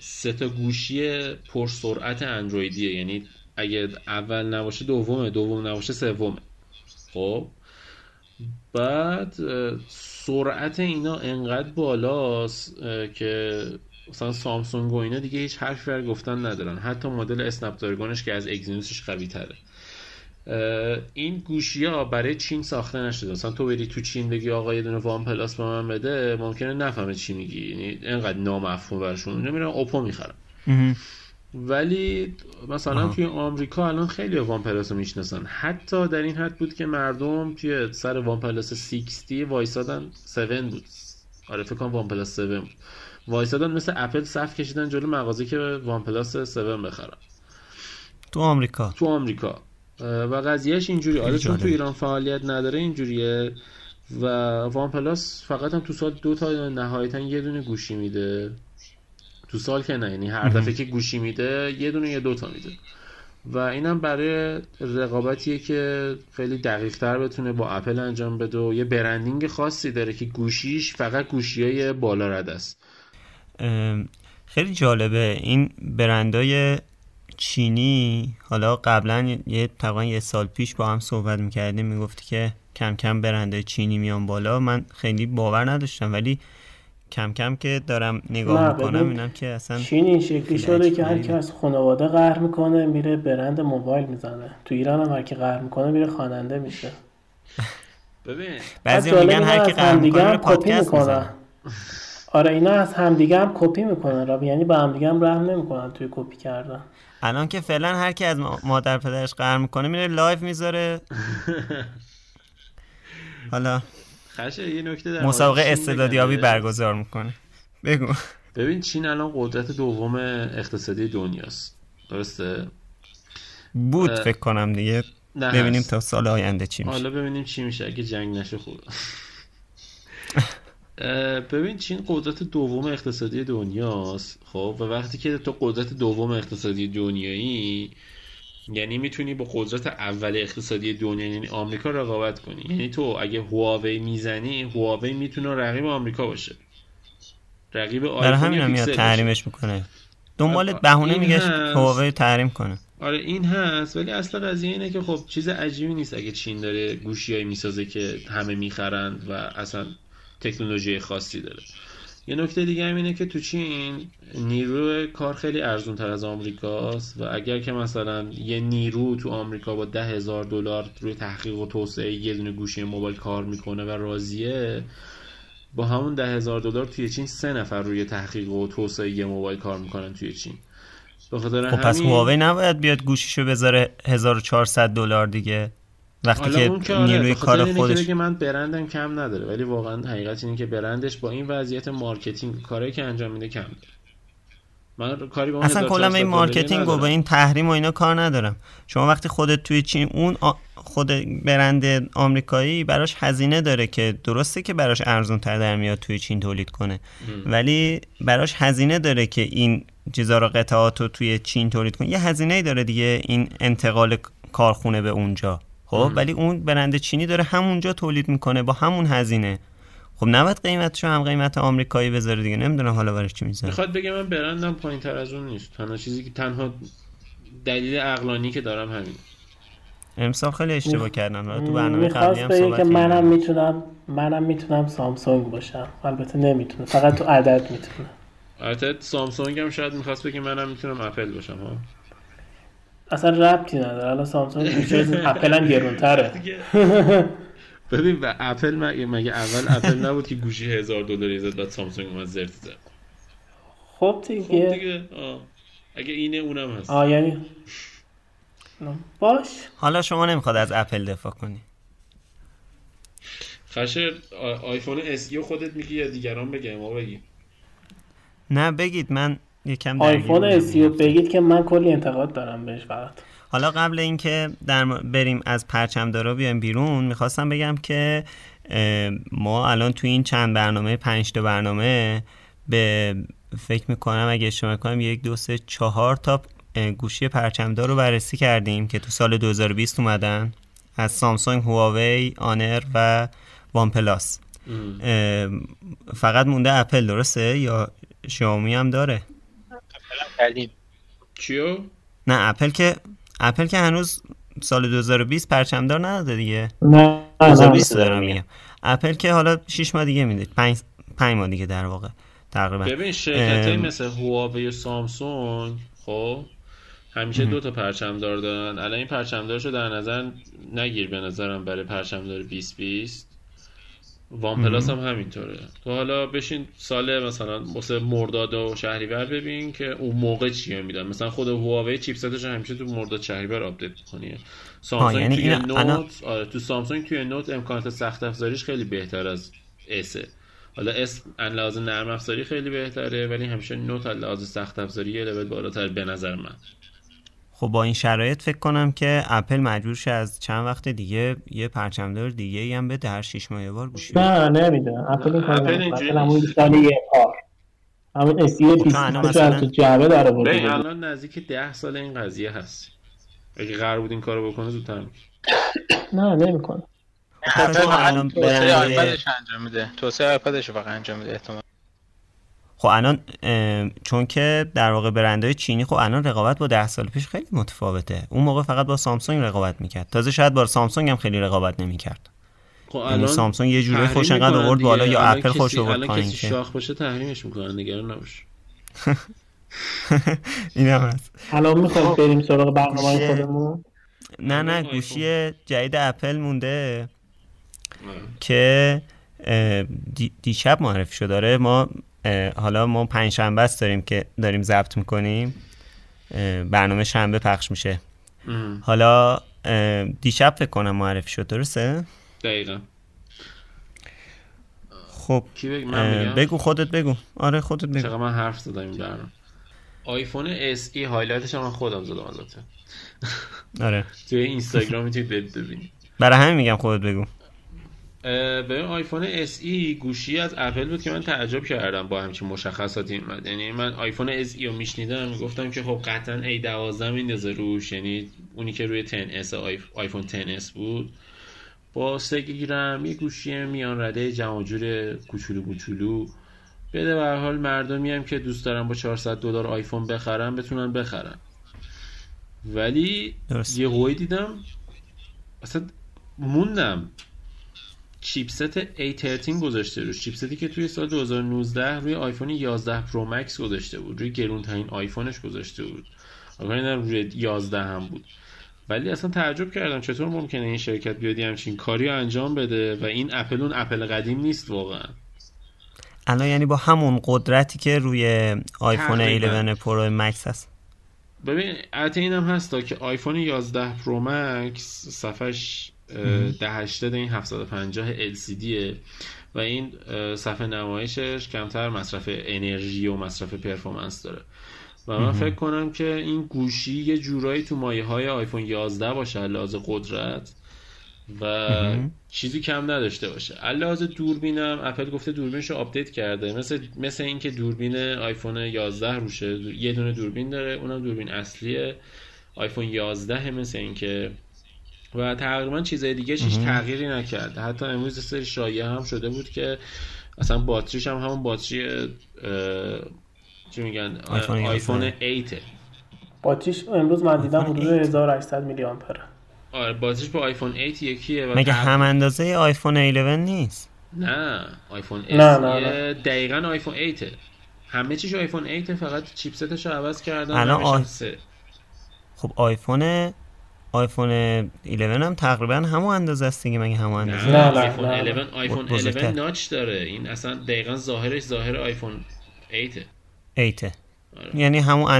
3 تا گوشی پرسرعت اندرویدیه، یعنی اگه اول نباشه دومه، دوم نباشه سومه. خب بعد سرعت اینا انقدر بالاست که مثلا سامسونگ و اینا دیگه هیچ حرفی بر گفتن ندارن، حتی مدل اسنپ دراگونش که از اگزینوسش قوی تره. این گوشی‌ها برای چین ساخته نشده. مثلا تو بری تو چین بگی آقا یه دونه وان پلاس به من بده، ممکنه نفهمه چی میگی، یعنی اینقدر نامفهوم براشون. اونجا میرن اوپو میخرن. ولی مثلا توی آمریکا الان خیلی وان پلاس رو میشناسن، حتی در این حد بود که مردم توی سر وان پلاس 60 وایسادن، 7 بود. آره فکر کنم وان پلاس 7 بود. وایسادن مثل اپل صف کشیدن جلو مغازه که وان پلاس 7 بخرن. تو آمریکا و قضیهش اینجوری. آره چون تو ایران فعالیت نداره اینجوریه و وان پلاس فقط هم تو سال 2 تا نهایتا یه دونه گوشی میده. تو سال که نه، یعنی هر دفعه که گوشی میده یه دونه یا 2 تا میده و اینم برای رقابتیه که خیلی دقیق تر بتونه با اپل انجام بده و یه برندینگ خاصی داره که گوشیش فقط گوشیای بالا رده است. خیلی جالبه این برندای چینی. حالا قبلا تقریبا یه سال پیش با هم صحبت میکردیم، میگفتی که کم کم برنده چینی میان بالا. من خیلی باور نداشتم ولی کم کم که دارم نگاه میکنم اینم که اصلا چین این شکلی شده که هر کی از خانواده قهر میکنه میره برند موبایل میزنه. تو ایران هم هر کی قهر میکنه میره خواننده میشه. ببین بعضیا میگن هر کی قهر میکنه پادکست میزنه. آره اینا از همدیگه هم کپی میکنن، را یعنی با همدیگه هم رحم نمیکنن توی کپی کردن. الان که فعلا هر کی از مادر پدرش قهر میکنه میره لایو میذاره. حالا خشه یه نکته در مسابقه استعدادیابی برگزار میکنه. بگو. ببین چین الان قدرت دوم اقتصادی دنیاست، درسته؟ بود فکر کنم دیگه. ببینیم تا سال آینده چی میشه. حالا ببینیم چی میشه، اگه جنگ نشه خوبه. ببین چین قدرت دوم اقتصادی دنیاست، خب، و وقتی که تو قدرت دوم اقتصادی دنیایی یعنی میتونی با قدرت اول اقتصادی دنیا یعنی آمریکا رقابت کنی، یعنی تو اگه هواوی میزنی، هواوی میتونه رقیب آمریکا باشه، رقیب آیفون. برای همین هم میاد تحریمش میکنه، دنبالت بهونه میگشت هواوی تحریم کنه. آره این هست، ولی اصل قضیه اینه که خب چیز عجیبی نیست اگه چین داره گوشیای میسازه که همه میخرن و اصلا تکنولوژی خاصی داره. یه نکته دیگه هم اینه که تو چین نیروی کار خیلی ارزان‌تر از آمریکاست و اگر که مثلا یه نیرو تو آمریکا با $10,000 روی تحقیق و توسعه یه دونه گوشی موبایل کار میکنه و راضیه، با همون $10,000 توی چین 3 نفر روی تحقیق و توسعه یه موبایل کار میکنن توی چین. بخاطر خب پس هواوی نباید بیاد گوشیشو بذاره $1,400 دیگه وقتی که نیروی کار خودش. دیگه من برندم کم نداره، ولی واقعا حقیقت اینه که برندش با این وضعیت مارکتینگ کاری که انجام میده کم داره. من کاری با اون اصلا کلا این مارکتینگ و با این تحریم و اینا کار ندارم. شما وقتی خودت توی چین اون خود برند آمریکایی براش هزینه داره که درسته که براش ارزون تر در میاد توی چین تولید کنه، ولی براش هزینه داره که این چیزا رو قطعات رو توی چین تولید کنه، یه هزینه‌ای داره دیگه این انتقال کارخونه به اونجا. خب ولی اون برند چینی داره همونجا تولید میکنه با همون هزینه. خب نباید قیمتشو هم قیمت آمریکایی بذاره دیگه. نمیدونم حالا براش چی میذاره. میخواد بگه من برندم پایین‌تر از اون نیست. تنها چیزی که تنها دلیل عقلانی که دارم همین. امسال خیلی اشتباه کردم. تو برنامه قبلی هم صحبت کردم. منم میتونم سامسونگ باشم. البته نمیتونم. فقط تو عدد میتونم. عدد سامسونگ هم شاید می‌خواست بگه منم میتونم اپل باشم ها. اصلا ربطی نداره. الان سامسونگ فیچرز اپل هم گرون‌تره. ببین و اپل مگه اول اپل نبود که گوشی $1,000 زد بعد سامسونگ اومد زرت زد؟ خب دیگه اگه اینه اونم هست. یعنی باش. حالا شما نمیخواد از اپل دفاع کنی. خشه آیفون اس ای خودت میگی یا دیگران بگه؟ ما بگیم. نه بگید، من یکم آیفون اس ای بگید که من کلی انتقاد دارم بهش. فقط حالا قبل اینکه بریم از پرچمدارا بیایم بیرون، میخواستم بگم که ما الان تو این چند برنامه 5 تا برنامه به فکر میکنم اگه اشتباه کنم 1 2 3 4 تا گوشی پرچمدار رو بررسی کردیم که تو سال 2020 اومدن، از سامسونگ، هواوی، آنر و وان پلاس. فقط مونده اپل، درسته؟ یا شیائومی هم داره؟ اپل چیو؟ نه اپل که هنوز سال 2020 پرچمدار نداده دیگه. نه 2020 دارم میگم. اپل که حالا 6 ماه دیگه میده، 5 ماه دیگه در واقع تقریبا. ببین شرکتای مثل هواوی و سامسونگ خب همیشه 2 تا پرچمدار دارن. الان این پرچمدارشو در نظر نگیر به نظرم برای پرچمدار 2020. وان پلاس هم همینطوره. تو حالا بشین سال مثلا مرداد و شهریور ببین که اون موقع چیه میدن. مثلا خود هواوی چیپستش همیشه تو مرداد شهریور آپدیت می‌کنه. سامسونگ یعنی توی نوت تو سامسونگ توی نوت امکانات سخت افزاریش خیلی بهتر از اس. حالا اس از لحاظ نرم افزاری خیلی بهتره، ولی همیشه نوت از لحاظ سخت افزاری یه لول بالاتر به نظر من. خب با این شرایط فکر کنم که اپل مجبور شه از چند وقت دیگه یه پرچمدار دیگه هم بده، هر 6 ماه یه بار گوشی. نه نمیدونم اپل اینجوری همون سالی یه بار همون اس ای 24 تو جعبه داره بود. الان نزدیک 10 سال این قضیه هست. اگه قرار بود این کارو بکنه زودتر نه نمیکنه. الان توسعه آیپدش انجام میده. توسعه آیپدش واقعا انجام میده احتمال. خب الان چون که در واقع برندهای چینی خب الان رقابت با 10 سال پیش خیلی متفاوته. اون موقع فقط با سامسونگ رقابت میکرد، تازه شاید با سامسونگ هم خیلی رقابت نمیکرد. خب الان سامسونگ یه جوری خوش انقدر آورد بالا یا اپل خوش آورد پایین که شاخ باشه تحریمش میکنن. نگران نباش. اینم هست. الان میخوایم بریم سراغ برنامه خودمون. نه گوشی جدید اپل مونده که دیشب معرفی شده. داره حالا ما 5 شنبه است داریم که داریم ضبط میکنیم، برنامه شنبه پخش میشه. حالا دیشب فکر کنم معرفی شد، درسته؟ دقیقا. خب بگو خودت بگو. آره خودت بگو. چقدر من حرف زدم این برنامه. آیفون اس ای هایلایتش هم من خودم زدم البته. آره توی اینستاگرام میتونید ببینید. برای همین میگم خودت بگو. به آیفون SE گوشی از اپل بود که من تعجب کردم با همچین مشخصاتی اومد. یعنی من آیفون SE رو میشنیدم میگفتم که خب قطعا A12 میندازه روش، یعنی اونی که روی 10S آیفون 10S بود، با 3 گیگرم یک گوشی میان رده جمع جور کوچولو کوچولو بده. به هر حال مردمی هم که دوست دارن با $400 آیفون بخرن بتونن بخرن. ولی یه قوی دیدم اصلا موندم، چیپست A13 گذاشته روش، چیپستی که توی سال 2019 روی آیفون 11 پرو مکس گذاشته بود، روی گرونترین آیفونش گذاشته بود، روی 11 هم بود. ولی اصلا تعجب کردم چطور ممکنه این شرکت بیاد همچین کاری انجام بده و این اپل اون اپل قدیم نیست واقعا. الان یعنی با همون قدرتی که روی آیفون 11 پرو مکس هست. ببین البته اینم هستا که آیفون 11 پرو مکس صفحش 1080 این 750 LCDه و این صفحه نمایشش کمتر مصرف انرژی و مصرف پرفورمنس داره و من فکر کنم که این گوشی یه جورایی تو مایه های آیفون 11 باشه لحاظ قدرت و چیزی کم نداشته باشه. لحاظ دوربینم اپل گفته دوربینشو آپدیت کرده، مثل این که دوربین آیفون 11 روشه، یه دونه دوربین داره، اونم دوربین اصلیه آیفون 11 مثل این که، و تقریبا چیزای دیگه شیش تغییری نکرد. حتی امروز سری شایعه هم شده بود که اصلا باتریش هم همون باتری چی میگن آیفون 8 باتریش امروز من دیدم حدود 1800 میلی آمپره. آره باتریش با آیفون 8 یکیه. مگه هم اندازه آیفون 11 نیست؟ نه آیفون SE دقیقاً آیفون 8 همه چیش آیفون 8 فقط چیپستش رو عوض کردن. الان خب آیفون 11 هم تقریبا همون اندازه است دیگه. مگه همون اندازه؟ نه آیفون 11 ناچ داره. این اصلا دقیقاً ظاهرش ظاهر آیفون 8 یعنی همون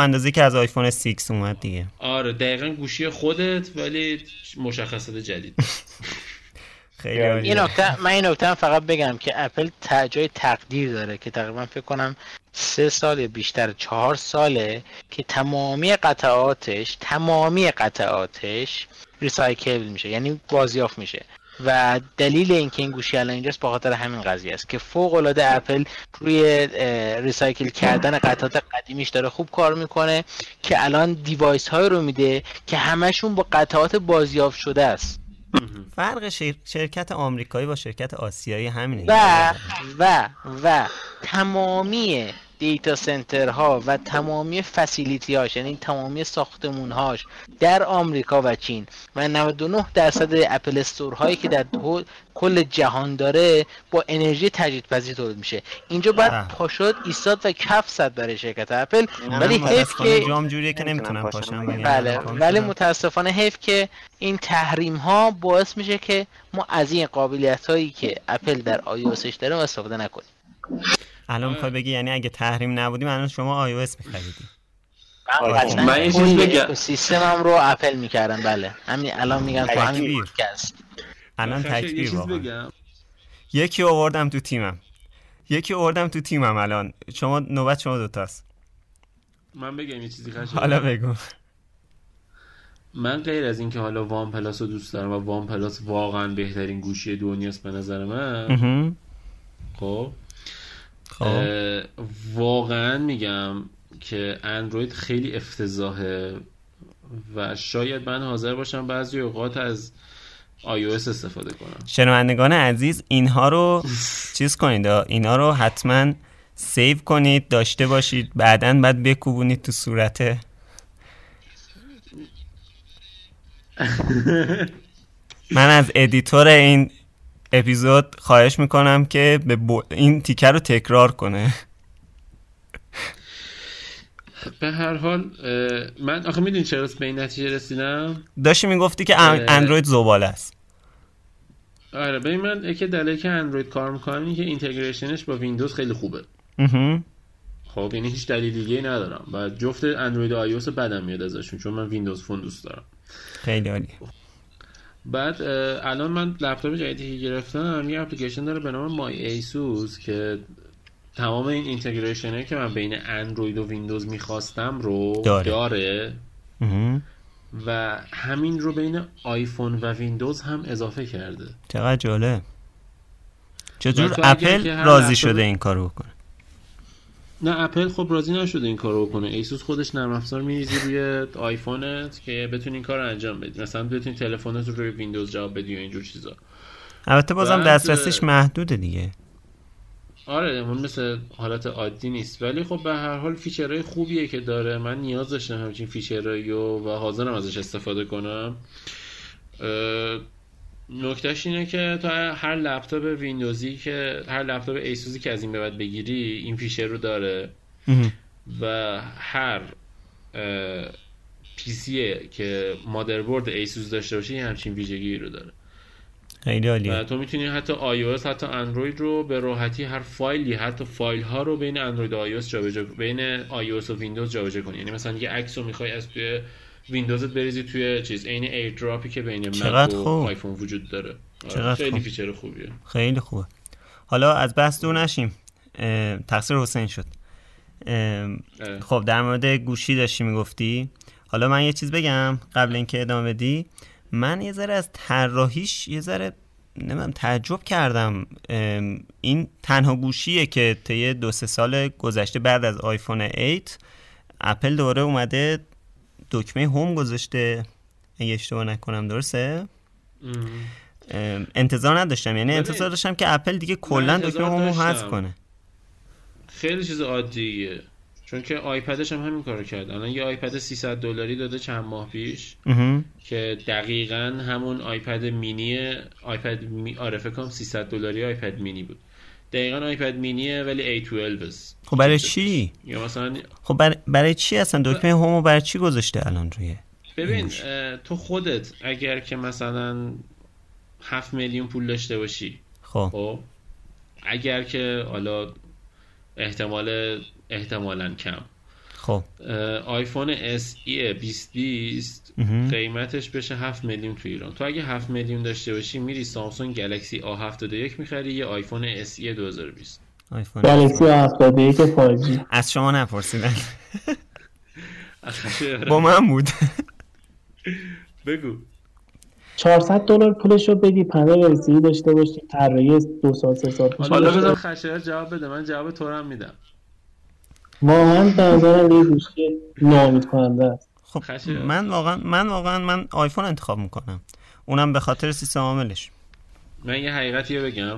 اندازه که از آیفون 6 اومد دیگه. آره دقیقاً گوشی خودت ولی مشخصات جدید. خیلی عالی. این نکته فقط بگم که اپل جای تقدیر داره که تقریبا فکر کنم 3 سال یا بیشتر 4 ساله که تمامی قطعاتش ریسایکل میشه، یعنی بازیافت میشه و دلیل اینکه این گوشی الان اینجاست به خاطر همین قضیه است که فوق العاده اپل روی ریسایکل کردن قطعات قدیمیش داره خوب کار میکنه که الان دیوایس های رو میده که همشون با قطعات بازیافت شده است. فرق شرکت آمریکایی با شرکت آسیایی همینه و تمامی دیتا سنترها و تمامی فسیلیتی‌هاش، یعنی تمامی ساختمون‌هاش در آمریکا و چین و 99% اپل استورهایی که در کل جهان داره با انرژی تجدیدپذیر تولید میشه. اینجا باید پاشد ایستاد و کف زد برای شرکت اپل، ولی حیف که جام جوریه که نمیتونن پاشن. بله ولی متاسفانه حیف که این تحریم‌ها باعث میشه که ما از این قابلیت‌هایی که اپل در iOSش داره استفاده نکنیم. الان میخوای بگی یعنی اگه تحریم نبودیم الان شما آیویس میخریدیم؟ من این چیز بگم سیستمم رو اپل میکردم. بله همین الان میگم تو همین پادکست الان تکبیر واقعا. یکی آوردم تو تیمم الان شما نوبت شما دوتاست. من بگم یه چیزی خشم حالا بگو. من غیر از این که حالا وان پلاس رو دوست دارم و وان پلاس واقعا بهترین گوشی دنیاست به نظر من، خب واقعا میگم که اندروید خیلی افتضاحه و شاید من حاضر باشم بعضی اوقات از iOS استفاده کنم. شنوندگان عزیز اینها رو چیز کنید، اینا رو حتما سیو کنید داشته باشید، بعدن بعد بکوبونید تو صورت. من از ادیتور این اپیزود خواهش میکنم که این تیکر رو تکرار کنه. به هر حال من آخه میدونی چرا به این نتیجه رسیدم؟ داشتی میگفتی که اندروید زباله است. آره ببین من یکی دلیلی که اندروید کار میکنم این که اینتگریشنش با ویندوز خیلی خوبه. خب یعنی هیچ دلیلی دیگه ندارم و جفت اندروید و iOS بدم میاد ازشون چون من ویندوز فون دوست دارم. خیلی عالی. بعد الان من لپتاپ جدیدی که گرفتم یه اپلیکیشن داره به نام مای ایسوس که تمام این اینتگریشنه که من بین اندروید و ویندوز میخواستم رو داره و همین رو بین آیفون و ویندوز هم اضافه کرده. چقدر جالب. چجور اپل راضی شده این کارو بکنه؟ نه اپل خب راضی نشده این کارو بکنه. ایسوس خودش نرم افزار میریزه روی آیفونت که بتونی این کارو انجام بدی، مثلا بتونی تلفنت رو روی ویندوز جواب بدی و اینجور چیزا. البته بازم دسترسیش محدوده دیگه. آره اون مثل حالت عادی نیست، ولی خب به هر حال فیچرهای خوبیه که داره. من نیاز داشتم همچین فیچرهایی و حاضرم ازش استفاده کنم. نکتهش اینه که تا هر لپتاپ ویندوزی که هر لپتاپ ایسوسی که از این به بعد بگیری این فیچر رو داره و هر پی سی که مادربرد ایسوس داشته باشه همچین ویژگی رو داره. و تو میتونی حتی iOS حتی اندروید رو به راحتی هر فایلی، حتی فایل ها رو بین اندروید و iOS جابجا، بین iOS و ویندوز جابجا کنی. یعنی مثلا یه عکسو میخوای از توی ویندوزت بریزی توی چیز، عین ایردراپی که بین مک و آیفون وجود داره. خیلی فیچر خوبیه. خیلی خوبه. حالا از بحث دور نشیم، تقصیر حسین شد. خب در مورد گوشی داشتی میگفتی، حالا من یه چیز بگم قبل اینکه ادامه بدی. من یه ذره از طراحیش یه ذره نمیدونم تعجب کردم. این تنها گوشیه که طی 2-3 سال گذشته بعد از آیفون 8 اپل دوباره اومده دکمه هوم گذاشته، اگه اشتباه نکنم درسته؟ انتظار نداشتم، یعنی انتظار داشتم که اپل دیگه کلا دکمه هوم رو حذف کنه. خیلی چیز عادیه، چون که آیپدش هم همین کارو کرد. الان یه آیپد $300 داده چند ماه پیش که دقیقاً همون آیپد مینی، آیپد آره فکر کنم $300 آیپد مینی بود. دقیقاً آیپد مینیه ولی A12 است. خب برای چی؟ یا مثلا خب برای چی اصلا دکمه هومو برای چی گذاشته الان روی؟ ببین تو خودت اگر که مثلا 7 میلیون پول داشته باشی، خب اگر که حالا احتمالاً کم، خب آیفون SE 2020 قیمتش بشه 7 میلیون تو ایران. تو اگه 7 میلیون داشته باشی میری سامسونگ گلکسی A71 میخری یا آیفون SE 2020. آیفون گلکسی A71 5G از شما نپرسیدن. با من بود. بگو $400 پولشو بدی، پنل رسیدی داشته باشی، طراحی 2-3 سال. حالا بذار خشایار جواب بده، من جواب تو رو میدم. واقعا بازار یه گوشی ناامید کننده است. خب من واقعا آیفون انتخاب میکنم، اونم به خاطر سیستم عاملش. من یه حقیقتی بگم.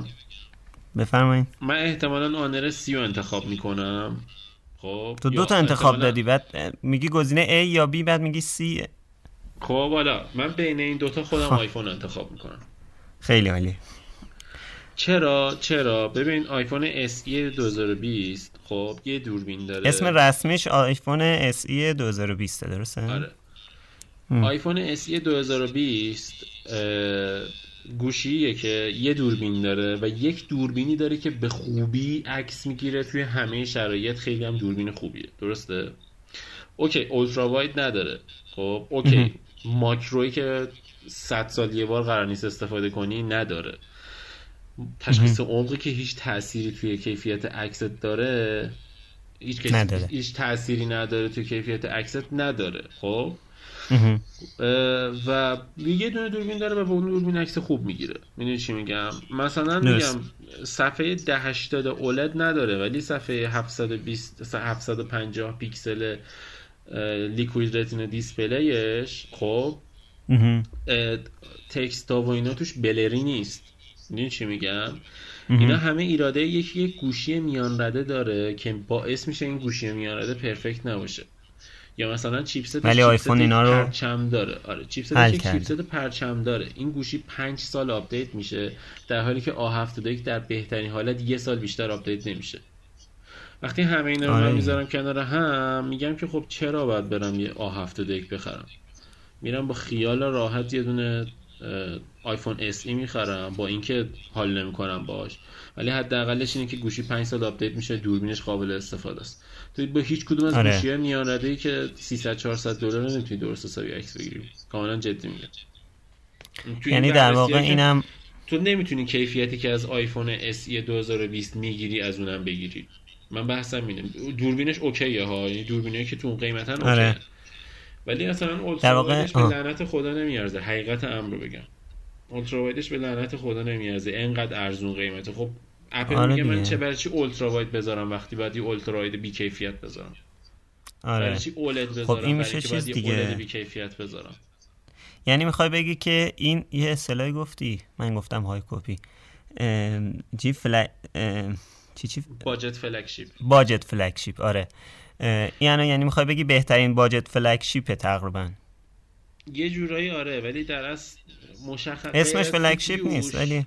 بفرمایید. من احتمالاً آنر 30 رو انتخاب میکنم. خب تو 2 تا انتخاب دادی، بعد میگی گزینه A یا B، بعد میگی C. خب والا من بین این 2 تا خودم آیفون انتخاب میکنم. خیلی عالی. چرا ببین آیفون SE 2020 خب یه دوربین داره، اسم رسمیش آیفون SE 2020 درسته؟ آره. آیفون SE 2020 گوشیه که یه دوربین داره و یک دوربینی داره که به خوبی عکس میگیره توی همه شرایط، خیلی هم دوربین خوبیه، درسته؟ اوکی، اولترا واید نداره، خب اوکی، ماکرویی که 100 سال یه بار قرار نیست استفاده کنی نداره، تشخیص عمقی که هیچ تأثیری توی کیفیت عکس داره هیچ تأثیری نداره توی کیفیت عکس نداره. خب و یه دونه دوربین داره و با اون دوربین عکس خوب میگیره. میدونی چی میگم؟ مثلا میگم صفحه 1080 OLED نداره ولی صفحه 750 پیکسل لیکوید رتینا دیسپلیش خب تکستا و اینا توش بلری نیست. میدونی چی میگم؟ اینا همه ایراده یک گوشی میان رده داره که باعث میشه این گوشی میان رده پرفکت نباشه. یا مثلا چیپست پرچم داره. آره چیپست پرچم داره. این گوشی 5 سال آپدیت میشه در حالی که A71 در بهترین حالت 1 سال بیشتر آپدیت نمیشه. وقتی همه اینا رو من میذارم کنار هم میگم که خب چرا باید برم یه A71 بخرم؟ میرم با خیال راحت یه دونه آیفون SE میخرم با اینکه حال نمیکنم باش، ولی حداقلش اینه که گوشی 5 سال آپدیت میشه، دوربینش قابل استفاده است. تو با هیچ کدوم از گوشی‌های میان رده‌ای که $300-400 نمیتونی درست حسابی عکس بگیری. کاملا جدی میگم. یعنی در واقع اینم تو نمیتونی کیفیتی که از آیفون SE 2020 میگیری از اونم بگیری. من بحثم اینه دوربینش اوکیه ها، یعنی دوربینی که تو اون قیمتن اوکیه. ولی اصلا اولترا وایدش به لعنت خدا نمیارزه، حقیقت امر رو بگم اولترا وایدش به لعنت خدا نمیارزه، اینقدر ارزون قیمته. خب اپل میگه من چه برای چی اولترا واید بذارم وقتی بعد یه اولترا واید بی کیفیت بذارم؟ آره برای چی اولد بذارم؟ خب این میشه چیز دیگه، اولد بی کیفیت بذارم. یعنی میخوای بگی که این یه اصطلاحی گفتی، من گفتم های کپی جی فلگ چی باجت فلگشیپ. آره یعنی میخوای بگی بهترین باجت فلگشیپ تقریبا یه جورایی. آره ولی در اصل مشخص اسمش فلگشیپ نیست، ولی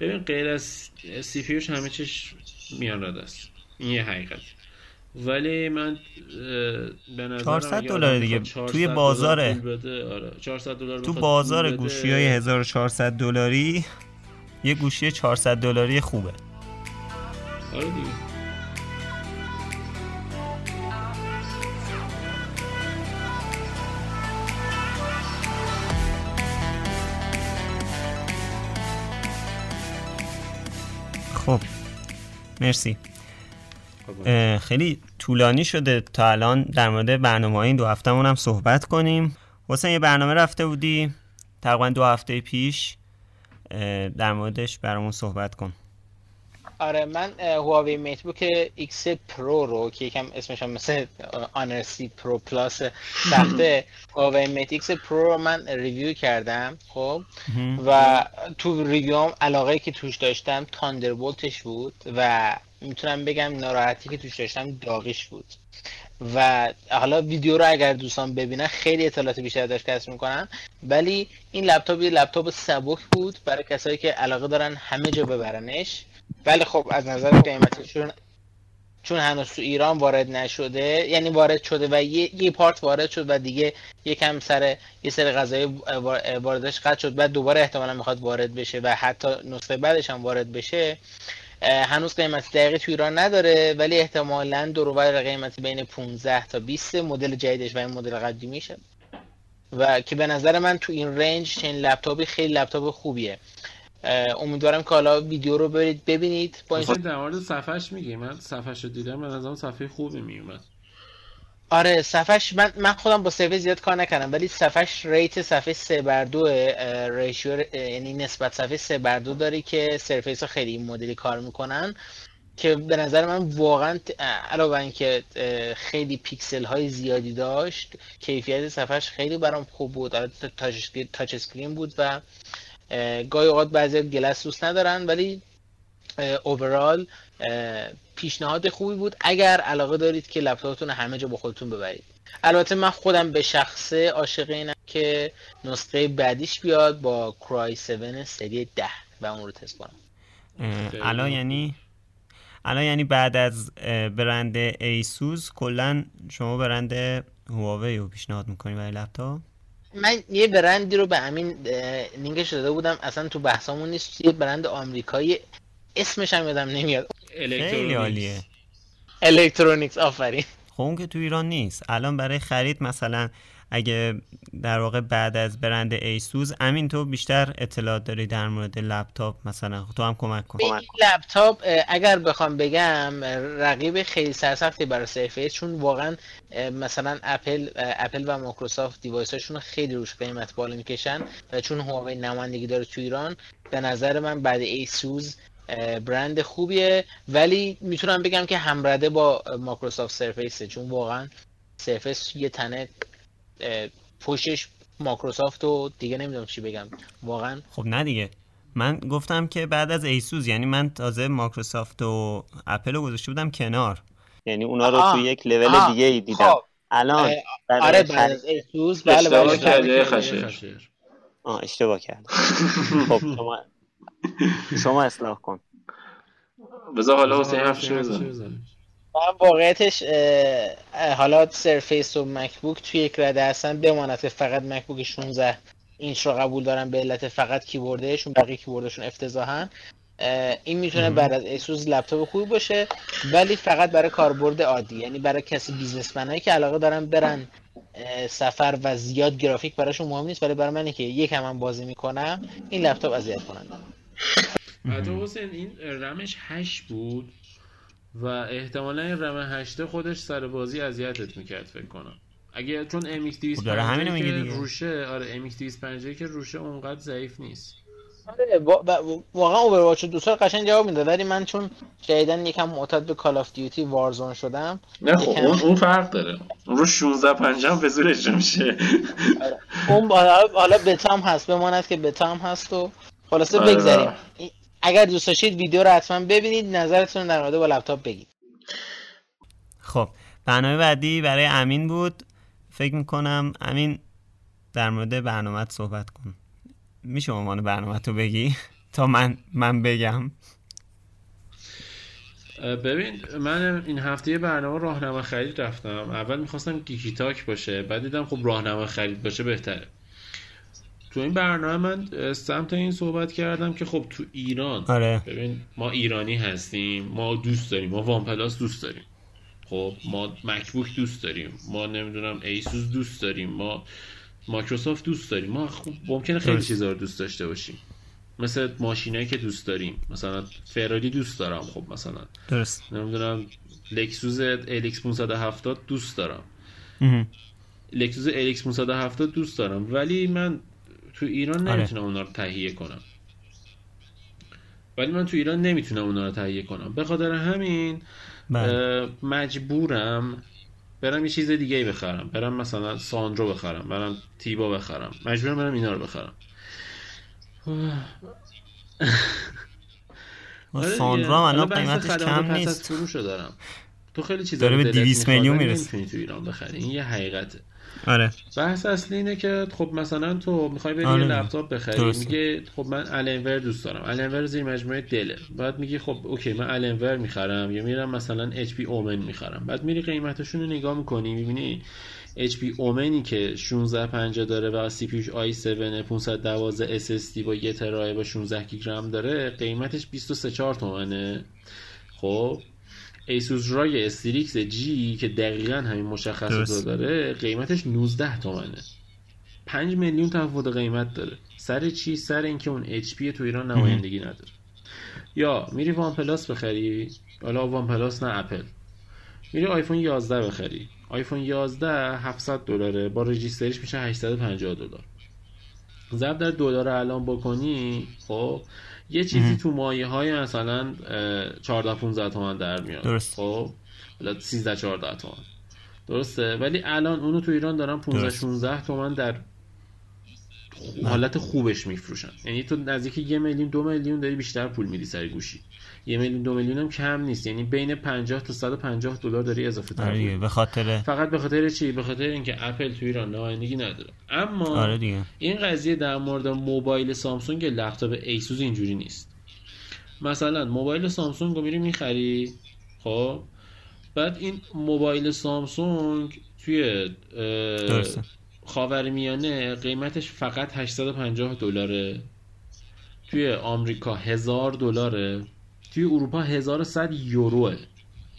ببین غیر از سی پی یوش همه چیش میان رده است، این یه حقیقت. ولی من به نظرم $400 دیگه توی بازاره $400 تو بازار گوشی‌های $1400 یه گوشی $400 خوبه. آره دیگه. خب مرسی، خیلی طولانی شده تا الان. در مورد برنامه این دو هفته مون هم صحبت کنیم. حسین یه برنامه رفته بودی تقریبا 2 هفته پیش، در موردش برامون صحبت کن. آره من هواوی میت بوک X پرو رو که یکم اسمش هم مثل آنر سی پرو پلاس سخته، هواوی میت X پرو رو من ریویو کردم. خب و تو ریویوم علاقه‌ای که توش داشتم تاندربولتش بود و میتونم بگم ناراحتی که توش داشتم داغیش بود. و حالا ویدیو رو اگر دوستان ببینن خیلی اطلاعات بیشتر داشت کسب میکنن، ولی این لپتاپ یه لپتاپ سبک بود برای کسایی که علاقه دارن همه جا ببرنش. ولی خب از نظر قیمتشون چون هنوز تو ایران وارد نشده، یعنی وارد شده و یه پارت وارد شد و دیگه یکم سر یه سری قضایای واردش قطع شد، بعد دوباره احتمالاً میخواد وارد بشه و حتی نسخه بعدش هم وارد بشه. هنوز قیمت دقیقی تو ایران نداره، ولی احتمالاً دور و بر قیمت بین 15 تا 20 مدل جدیدش و این مدل قدیمیشه و که به نظر من تو این رنج چنین لپتاپی خیلی لپتاپ خوبیه. امیدوارم که حالا ویدیو رو برید ببینید. با این در مورد صفحه‌اش میگی، من صفحه‌شو دیدم به نظرم صفحه خوبی میومد. آره صفحه‌اش من خودم با صفحه زیاد کار نکردم، ولی صفحه‌اش ریت صفحه 3/2 ریشیو، یعنی نسبت صفحه 3/2 داره که سرفیس‌ها خیلی این مدلی کار میکنن که به نظر من واقعا علاوه بر اینکه خیلی پیکسل های زیادی داشت، کیفیت صفحه‌اش خیلی برام خوب بود. تاچ اسکرین بود و گاهی اوقات بعضی گلس دوست ندارن، ولی اوورال پیشنهاد خوبی بود اگر علاقه دارید که لپتاپتون همه جا با خودتون ببرید. البته من خودم به شخصه عاشق اینم که نسخه بعدیش بیاد با کرای 7 سری 10 و اون رو تست کنم. الان یعنی بعد از برند ایسوس کلا شما برند هواوی رو پیشنهاد می‌کنید برای لپتاپ؟ من یه برندی رو به امین لینکش داده بودم، اصلا تو بحثامون نیست، یه برند آمریکایی اسمش هم یادم نمیاد. خیلی عالیه. الکترونیکس، آفرین. خب اون که تو ایران نیست. الان برای خرید مثلا اگه در واقع بعد از برند ایسوس، امین تو بیشتر اطلاعات داری در مورد لپتاپ، مثلا تو هم کمک کن. لپتاپ اگر بخوام بگم رقیب خیلی سرسختی برای سرفیس، چون واقعا مثلا اپل و مایکروسافت دیوایساشون خیلی روش قیمت بالا میکشن و چون هواوی نمایندگی داره تو ایران، به نظر من بعد ایسوس برند خوبیه. ولی میتونم بگم که همرده با مایکروسافت سرفیسه، چون واقعا سرفیس یه تنه پشتش مایکروسافت و دیگه نمیدونم چی بگم واقعا. خب نه دیگه من گفتم که بعد از ایسوس، یعنی من تازه مایکروسافت و اپل رو گذاشته بودم کنار، یعنی اونا رو تو یک لول دیگه ای دیدم. خب. الان آره بعد از ایسوس اشتباه کرده خشایار، اشتباه کرد. خب شما اصلاح کن، بذار حالا حسین حرفشو بزنه. من واقعیتش حالا سرفیس و مکبوک توی یک رده هستن، بماند که فقط مکبوک 16 اینچ رو قبول دارن به علت فقط کیبوردشون، بقیه کیبوردشون افتضاحن. این میتونه بعد از ایسوس لپتاپ خوبی باشه، ولی فقط برای کاربرد عادی، یعنی برای کسی بیزنسمنایی که علاقه دارن برن سفر و زیاد گرافیک براشون مهم نیست. ولی برای منی که یکم هم بازی میکنم این لپتاپ اذیت کننده. حتی حسین این رمش 8 بود و احتمالا این رم 8 خودش سر بازی اذیتت میکرد فکر کنم. اگه چون MX250 که روشه، آره MX250 که روشه اونقدر ضعیف نیست. آره واقعا اوورواچ دوستان قشنگ جواب میده، ولی من چون جدیدن یکم معتاد به کال آف دیوتی وارزون شدم. نه خب اون فرق داره، اون رو 16.5 هم به زورش میشه. اون حالا بتا هم هست، بماند که بتا هم هست و خلاصه بگذاریم. اگر دوست داشتید ویدیو رو حتما ببینید، نظرتون رو در مورد با لپتاپ بگید. خب برنامه بعدی برای امین بود. فکر میکنم امین در مورد برنامه‌ات صحبت کن. میشه عنوان برنامه تو بگی تا من بگم؟ ببین من این هفته برنامه راهنمای خرید رفتم. اول میخواستم گیکی تاک باشه، بعد دیدم خب راهنمای خرید باشه بهتره. تو این برنامه من سمت این صحبت کردم که خب تو ایران، آره. ببین ما ایرانی هستیم، ما دوست داریم، ما وان پلاس دوست داریم، خب ما مکبوک دوست داریم، ما نمیدونم ایسوس دوست داریم، ما مایکروسافت دوست داریم، ما خوب ممکنه خیلی چیزا رو دوست داشته باشیم، مثلا ماشینایی که دوست داریم، مثلا فراری دوست دارم، خب مثلا درست نمیدونم لکسوس الکس 570 دوست دارم، لکسوس الکس 570 دوست دارم، ولی من تو ایران نمیتونم اونا رو تهیه کنم، به خاطر همین مجبورم برم یه چیز دیگه بخرم، برم مثلا ساندرو بخرم، برم تیبا بخرم، مجبورم برم اینا رو بخرم. ساندرو الان قیمتش کم نیست، فروشو دارم. تو خیلی چیزا داره به 200 میلیون میرسه، نمیتونی تو ایران بخری، این یه حقیقته. آره بحث اصلی اینه که خب مثلا تو میخوای بری یه لپتاپ بخری، میگه خب من الانور دوست دارم، الانور زیر مجموعه دله، بعد میگی خب اوکی من الانور میخرم یا میرم مثلا اچ پی اومن میخرم، بعد میری قیمتشون رو نگاه میکنی میبینی اچ پی اومنی که 1650 داره و سی پی یوش i7 512 SSD با 1 ترابایت با 16 گیگرم داره، قیمتش 234 تومنه. خب ایسوس رای استریکس جی که دقیقاً همین مشخصات داره، قیمتش 19 تومنه. 5 میلیون تفاوت قیمت داره. سر چی؟ سر اینکه اون اچ پی تو ایران نمایندگی نداره. یا میری وان پلاس بخری، حالا وان پلاس نه اپل. میری آیفون 11 بخری. آیفون 11 $700 با رجیستریش میشه $850. ضرب در دلار الان بکنی، خب یه چیزی تو مایه های مثلا 14-15 تومن در میاد، درست. خب 13-14 تومن درسته، ولی الان اونو تو ایران دارن 15-16 تومن در حالت خوبش میفروشن، یعنی تو نزدیک 1-2 میلیون داری بیشتر پول میدی سر گوشی. 1-2 میلیون هم کم نیست، یعنی بین $50 تا $150 داری اضافه تر می‌کنی. به خاطر فقط به خاطر چی؟ به خاطر اینکه اپل تو ایران نمایندگی نداره. اما آره دیگه. این قضیه در مورد موبایل سامسونگ، لپتاپ ایسوس اینجوری نیست. مثلا موبایل سامسونگ رو میری می‌خری، خب بعد این موبایل سامسونگ توی خاورمیانه قیمتش فقط $850، توی آمریکا $1000، توی اروپا $1100،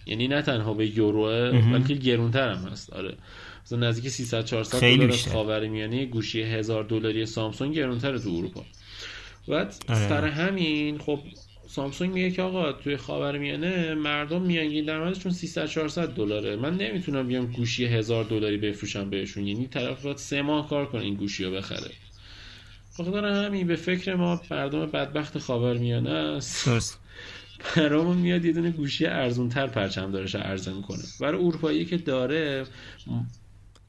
یعنی نه تنها به یوروه بلکه گرونتر هم هست. آره مثلا نزدیک $300-400 خاورمیانه گوشی $1000 سامسونگ گرونتره تو اروپا. بعد سر همین خب سامسونگ میگه که آقا توی خاورمیانه مردم میانگین درآمدشون $300-400، من نمیتونم بیام گوشی $1000 بفروشم بهشون، یعنی طرف باید 3 ماه کار کنه این گوشی رو بخره. بخاطر همین به فکر ما مردم بدبخت خاورمیانه است، درست. برامون میاد یه دونه گوشی ارزونتر پرچم دارش عرضه میکنه. برای اروپایی که داره،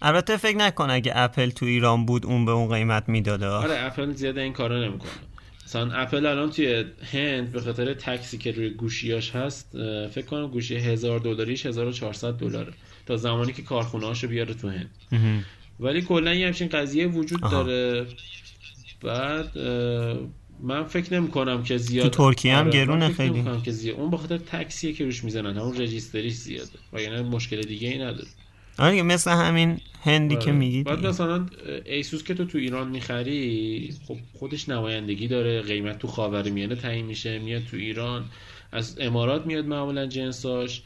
البته فکر نکن اگه اپل تو ایران بود اون به اون قیمت میداده. آره اپل زیاد این کارا نمیکنه. مثلا اپل الان توی هند به خاطر تکسی که روی گوشیاش هست، فکر کنم گوشی $1000 $1400 تا زمانی که کارخونه‌هاشو بیاره تو هند. ولی کلا یه همچین قضیه وجود داره. بعد من فکر نمی‌کنم که زیاد تو ترکیه هم گرونه خیلی. فکر نمی‌کنم که زیاد، اون به خاطر تکسیه که روش میزنن، همون رجیستریش زیاده و یعنی مشکل دیگه ای نداره. آره مثل همین هندی که میگی. بعد مثلا ایسوس که تو ایران میخری، خب خودش نمایندگی داره، قیمت تو خاورمیانه تعیین میشه، میاد تو ایران از امارات میاد معمولا جنساش،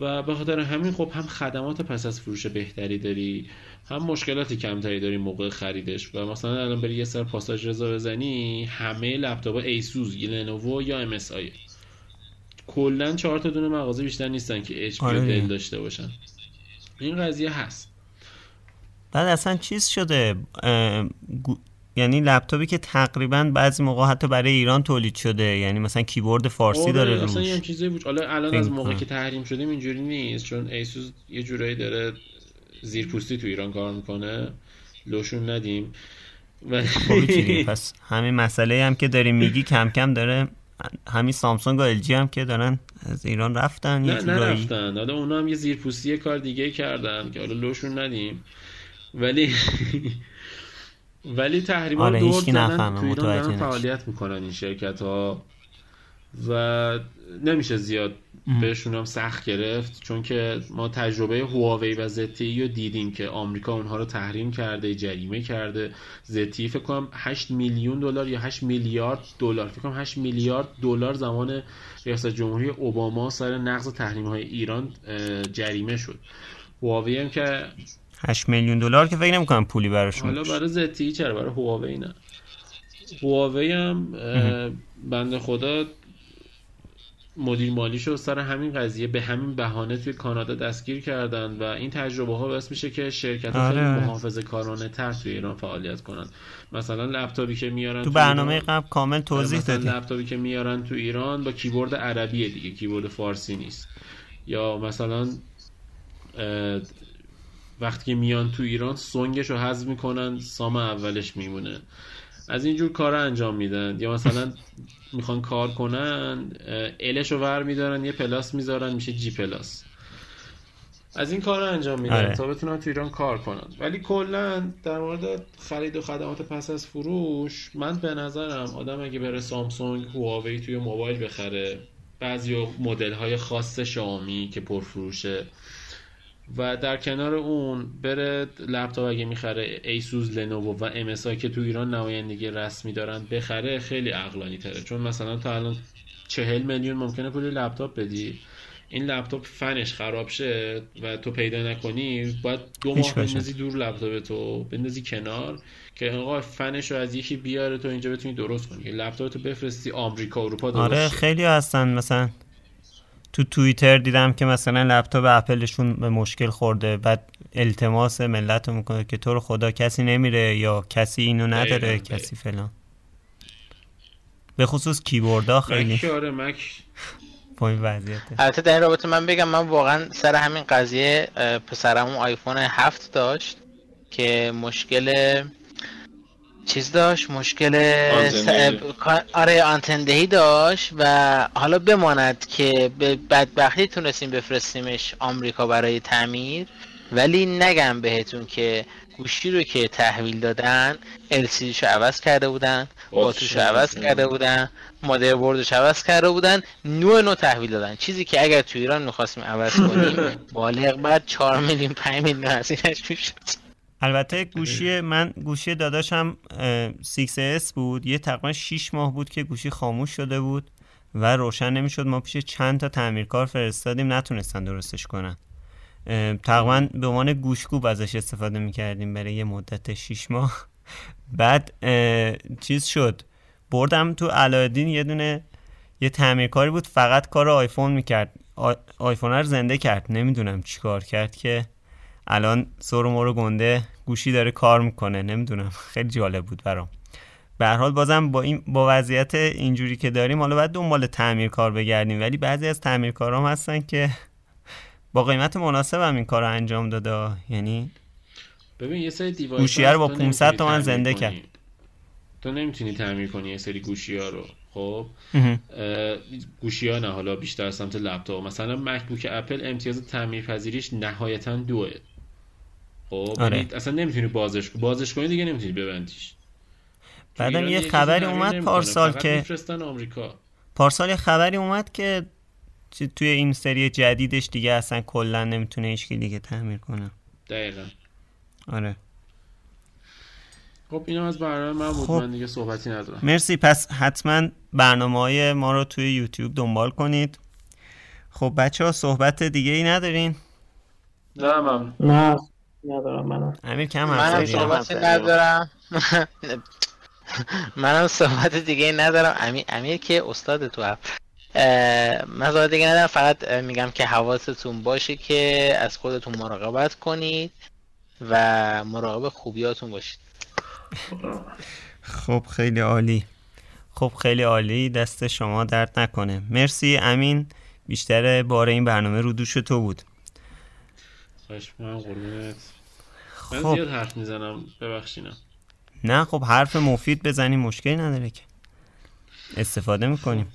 و به خاطر همین خب هم خدمات پس از فروش بهتری داری، هم مشکلات کمتری داری موقع خریدش. و مثلا الان بری یه سر پاساژ رضا بزنی، همه لپتاپ‌ها ایسوس، لنوو یا ام اس آی، کلا 4 تا دونه مغازه بیشتر نیستن که اچ پی دل داشته باشن. این قضیه هست. بعد اصلا چیز شده، یعنی لپتاپی که تقریبا بعضی موقع حتی برای ایران تولید شده، یعنی مثلا کیبورد فارسی داره روش. اصلا این چیزایی بود. حالا الان از موقعی که تحریم شده اینجوری نیست، چون ایسوس یه جورایی داره زیرپوستی تو ایران کار میکنه، لوشون ندیم. پس همین مسئله هم که داری میگی کم کم داره، همین سامسونگ و ال جی هم که دارن از ایران رفتن، یه جورایی رفتن. حالا اونا هم یه زیرپوستی کار دیگه کردن که حالا لوشون ندیم، ولی تحریم ها دور زدن تو ایران دارن فعالیت میکنن این شرکت ها و نمیشه زیاد بهشون هم سخت گرفت، چون که ما تجربه هواوی و ZTE رو دیدیم که آمریکا اونها رو تحریم کرده، جریمه کرده. ZTE فکر کنم 8 میلیون دلار یا 8 میلیارد دلار، فکر کنم 8 میلیارد دلار زمان ریاست جمهوری اوباما سر نقض تحریم های ایران جریمه شد. هواوی هم که 8 میلیون دلار که فکر نمی‌کنم پولی براشون. حالا برای ZTE چرا، برای هواوی نه. هواوی هم بنده خدا مدیر مالیشو سر همین قضیه به همین بهانه توی کانادا دستگیر کردن و این تجربه ها باعث میشه که شرکت‌ها خیلی محافظه‌کارانه تر توی ایران فعالیت کنن. مثلا لپتاپی که میارن تو برنامه قبل کامل توضیح دادیم، لپتاپی که میارن تو ایران با کیبورد عربیه دیگه، کیبورد فارسی نیست. یا مثلا وقتی که میان تو ایران سونگش رو حذف میکنن، سام اولش میمونه. از اینجور کارا انجام میدن. یا مثلا میخوان کار کنن، الش رو ور میدارن، یه پلاس میذارن میشه جی پلاس. از این کارا انجام میدن تا بتونن تو ایران کار کنن. ولی کلا در مورد خرید و خدمات پس از فروش، من به نظرم آدم اگه بره سامسونگ، هواوی توی موبایل بخره، بعضی مدل های خاص شامی که پرفروشه، و در کنار اون بره لپتاپ اگه میخره ایسوس، لنوو و ام اس آی که تو ایران نمایندگی رسمی دارن بخره، خیلی عقلانی تره. چون مثلا تا الان 40 میلیون ممکنه پول لپتاپ بدی، این لپتاپ فنش خراب شه و تو پیدا نکنی، باید 2 ماه بندازی دور لپتاپ تو، بندازی کنار که آقا فنش رو از یکی بیاره تو اینجا بتونی درست کنی. لپتاپ تو بفرستی آمریکا، اروپا درست. آره خیلی هستن، مثلا تو توییتر دیدم که مثلا لپتاپ اپلشون به مشکل خورده، بعد التماس ملت رو میکنه که تو رو خدا کسی نمیره، یا کسی اینو نداره، کسی فلان. به خصوص کیبوردا خیلی مک با این وضعیت. البته در این رابطه من بگم، من واقعا سر همین قضیه پسرمون آیفون 7 داشت که مشکل چیز داشت، آنتندهی داشت و حالا بماند که به بدبختی تونستیم بفرستیمش آمریکا برای تعمیر. ولی نگم بهتون که گوشی رو که تحویل دادن LCDشو عوض کرده بودن، باتریشو عوض کرده بودن، مادربردش عوض کرده بودن، نو تحویل دادن. چیزی که اگر تو ایران می‌خواستیم عوض کنیم بالغ بر 4 میلیون 5 میلیون هزینه‌اش می‌شد. البته گوشی من، گوشی داداشم 6S بود، یه تقریبا 6 ماه بود که گوشی خاموش شده بود و روشن نمیشد. ما پیش چند تا تعمیرکار فرستادیم، نتونستن درستش کنن. تقریبا به عنوان گوشکوب ازش استفاده میکردیم برای یه مدت 6 ماه. بعد چیز شد، بردم تو علایالدین، یه تعمیرکاری بود فقط کار آیفون میکرد، آیفون رو زنده کرد، نمیدونم چیکار کرد که الان سر و مورو گنده گوشی داره کار میکنه، نمیدونم، خیلی جالب بود برام. به هر حال بازم با وضعیت اینجوری که داریم، حالا باید دنبال تعمیرکار بگردیم، ولی بعضی از تعمیرکارام هستن که با قیمت مناسب هم این کارو انجام داده. یعنی ببین یه سری دیوایس گوشی رو با 500 تومن زنده کرد. تو نمیتونی تعمیر کنی یه سری گوشی‌ها رو. خب گوشی‌ها نه، حالا بیشتر سمت لپتاپ. مثلا مکبوک اپل امتیاز تعمیرپذیریش نهایتاً 2. خب اصلا نمیتونی بازش کنی دیگه، نمیتونی ببندیش. بعدم یه خبری اومد پارسال که یه خبری اومد که توی این سری جدیدش دیگه اصلا کلا نمیتونه هیچ کی دیگه تعمیر کنه. دقیقاً. آره. خب اینم از برنامه من بود. خب. من دیگه صحبتی ندارم. مرسی. پس حتما برنامه‌های ما رو توی یوتیوب دنبال کنید. خب بچه‌ها صحبت دیگه ای ندارین؟ نه من. منم صحبت دیگه ندارم. امیر که استاد تو من صحبت دیگه ندارم، فقط میگم که حواستون باشه که از خودتون مراقبت کنید و مراقب خوبیاتون باشید. خب خیلی عالی. دست شما درد نکنه. مرسی امین، بیشتر باره این برنامه رو دوش تو بود. خواهش می‌کنم قربونت. خب. من زیاد حرف میزنم ببخشینم. نه خب حرف مفید بزنیم مشکلی نداره که استفاده میکنیم.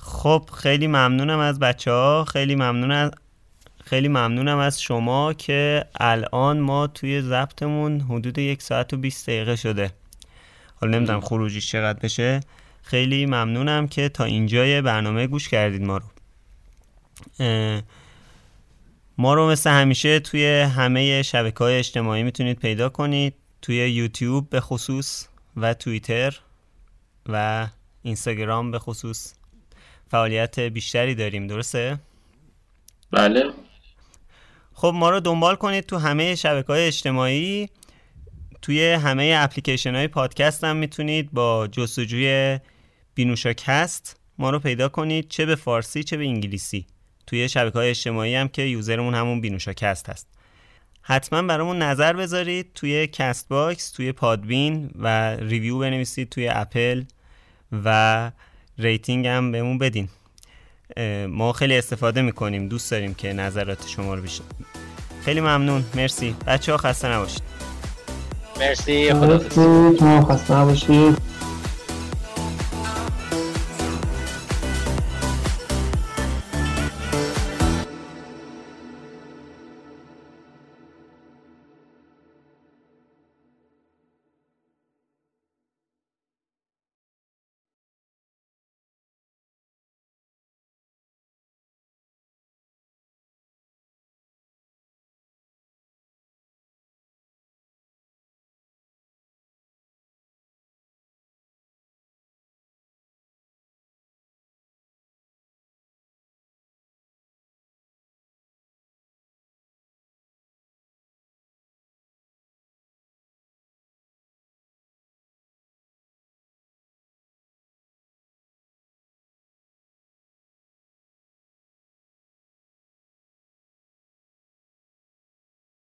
خب خیلی ممنونم از بچه ها، خیلی ممنونم از شما که الان ما توی ضبطمون حدود 1 ساعت و 20 دقیقه شده، حالا نمیدونم خروجی چقدر بشه. خیلی ممنونم که تا اینجای برنامه گوش کردید ما رو. ما رو مثل همیشه توی همه شبکه‌های اجتماعی میتونید پیدا کنید، توی یوتیوب به خصوص و توییتر و اینستاگرام به خصوص فعالیت بیشتری داریم، درسته؟ بله. خب ما رو دنبال کنید تو همه شبکه‌های اجتماعی، توی همه اپلیکیشن‌های پادکست هم میتونید با جستجوی بی نوش کست ما رو پیدا کنید، چه به فارسی چه به انگلیسی. توی شبکه‌های اجتماعی هم که یوزرمون همون بی نوش کست هست. حتما برامون نظر بذارید توی کست باکس، توی پادبین، و ریویو بنویسید توی اپل و ریتینگ هم بهمون بدین. ما خیلی استفاده میکنیم، دوست داریم که نظرات شما رو بشنویم. خیلی ممنون، مرسی بچه‌ها، خسته نباشید. مرسی، خدا حافظ. شما خسته نباشید.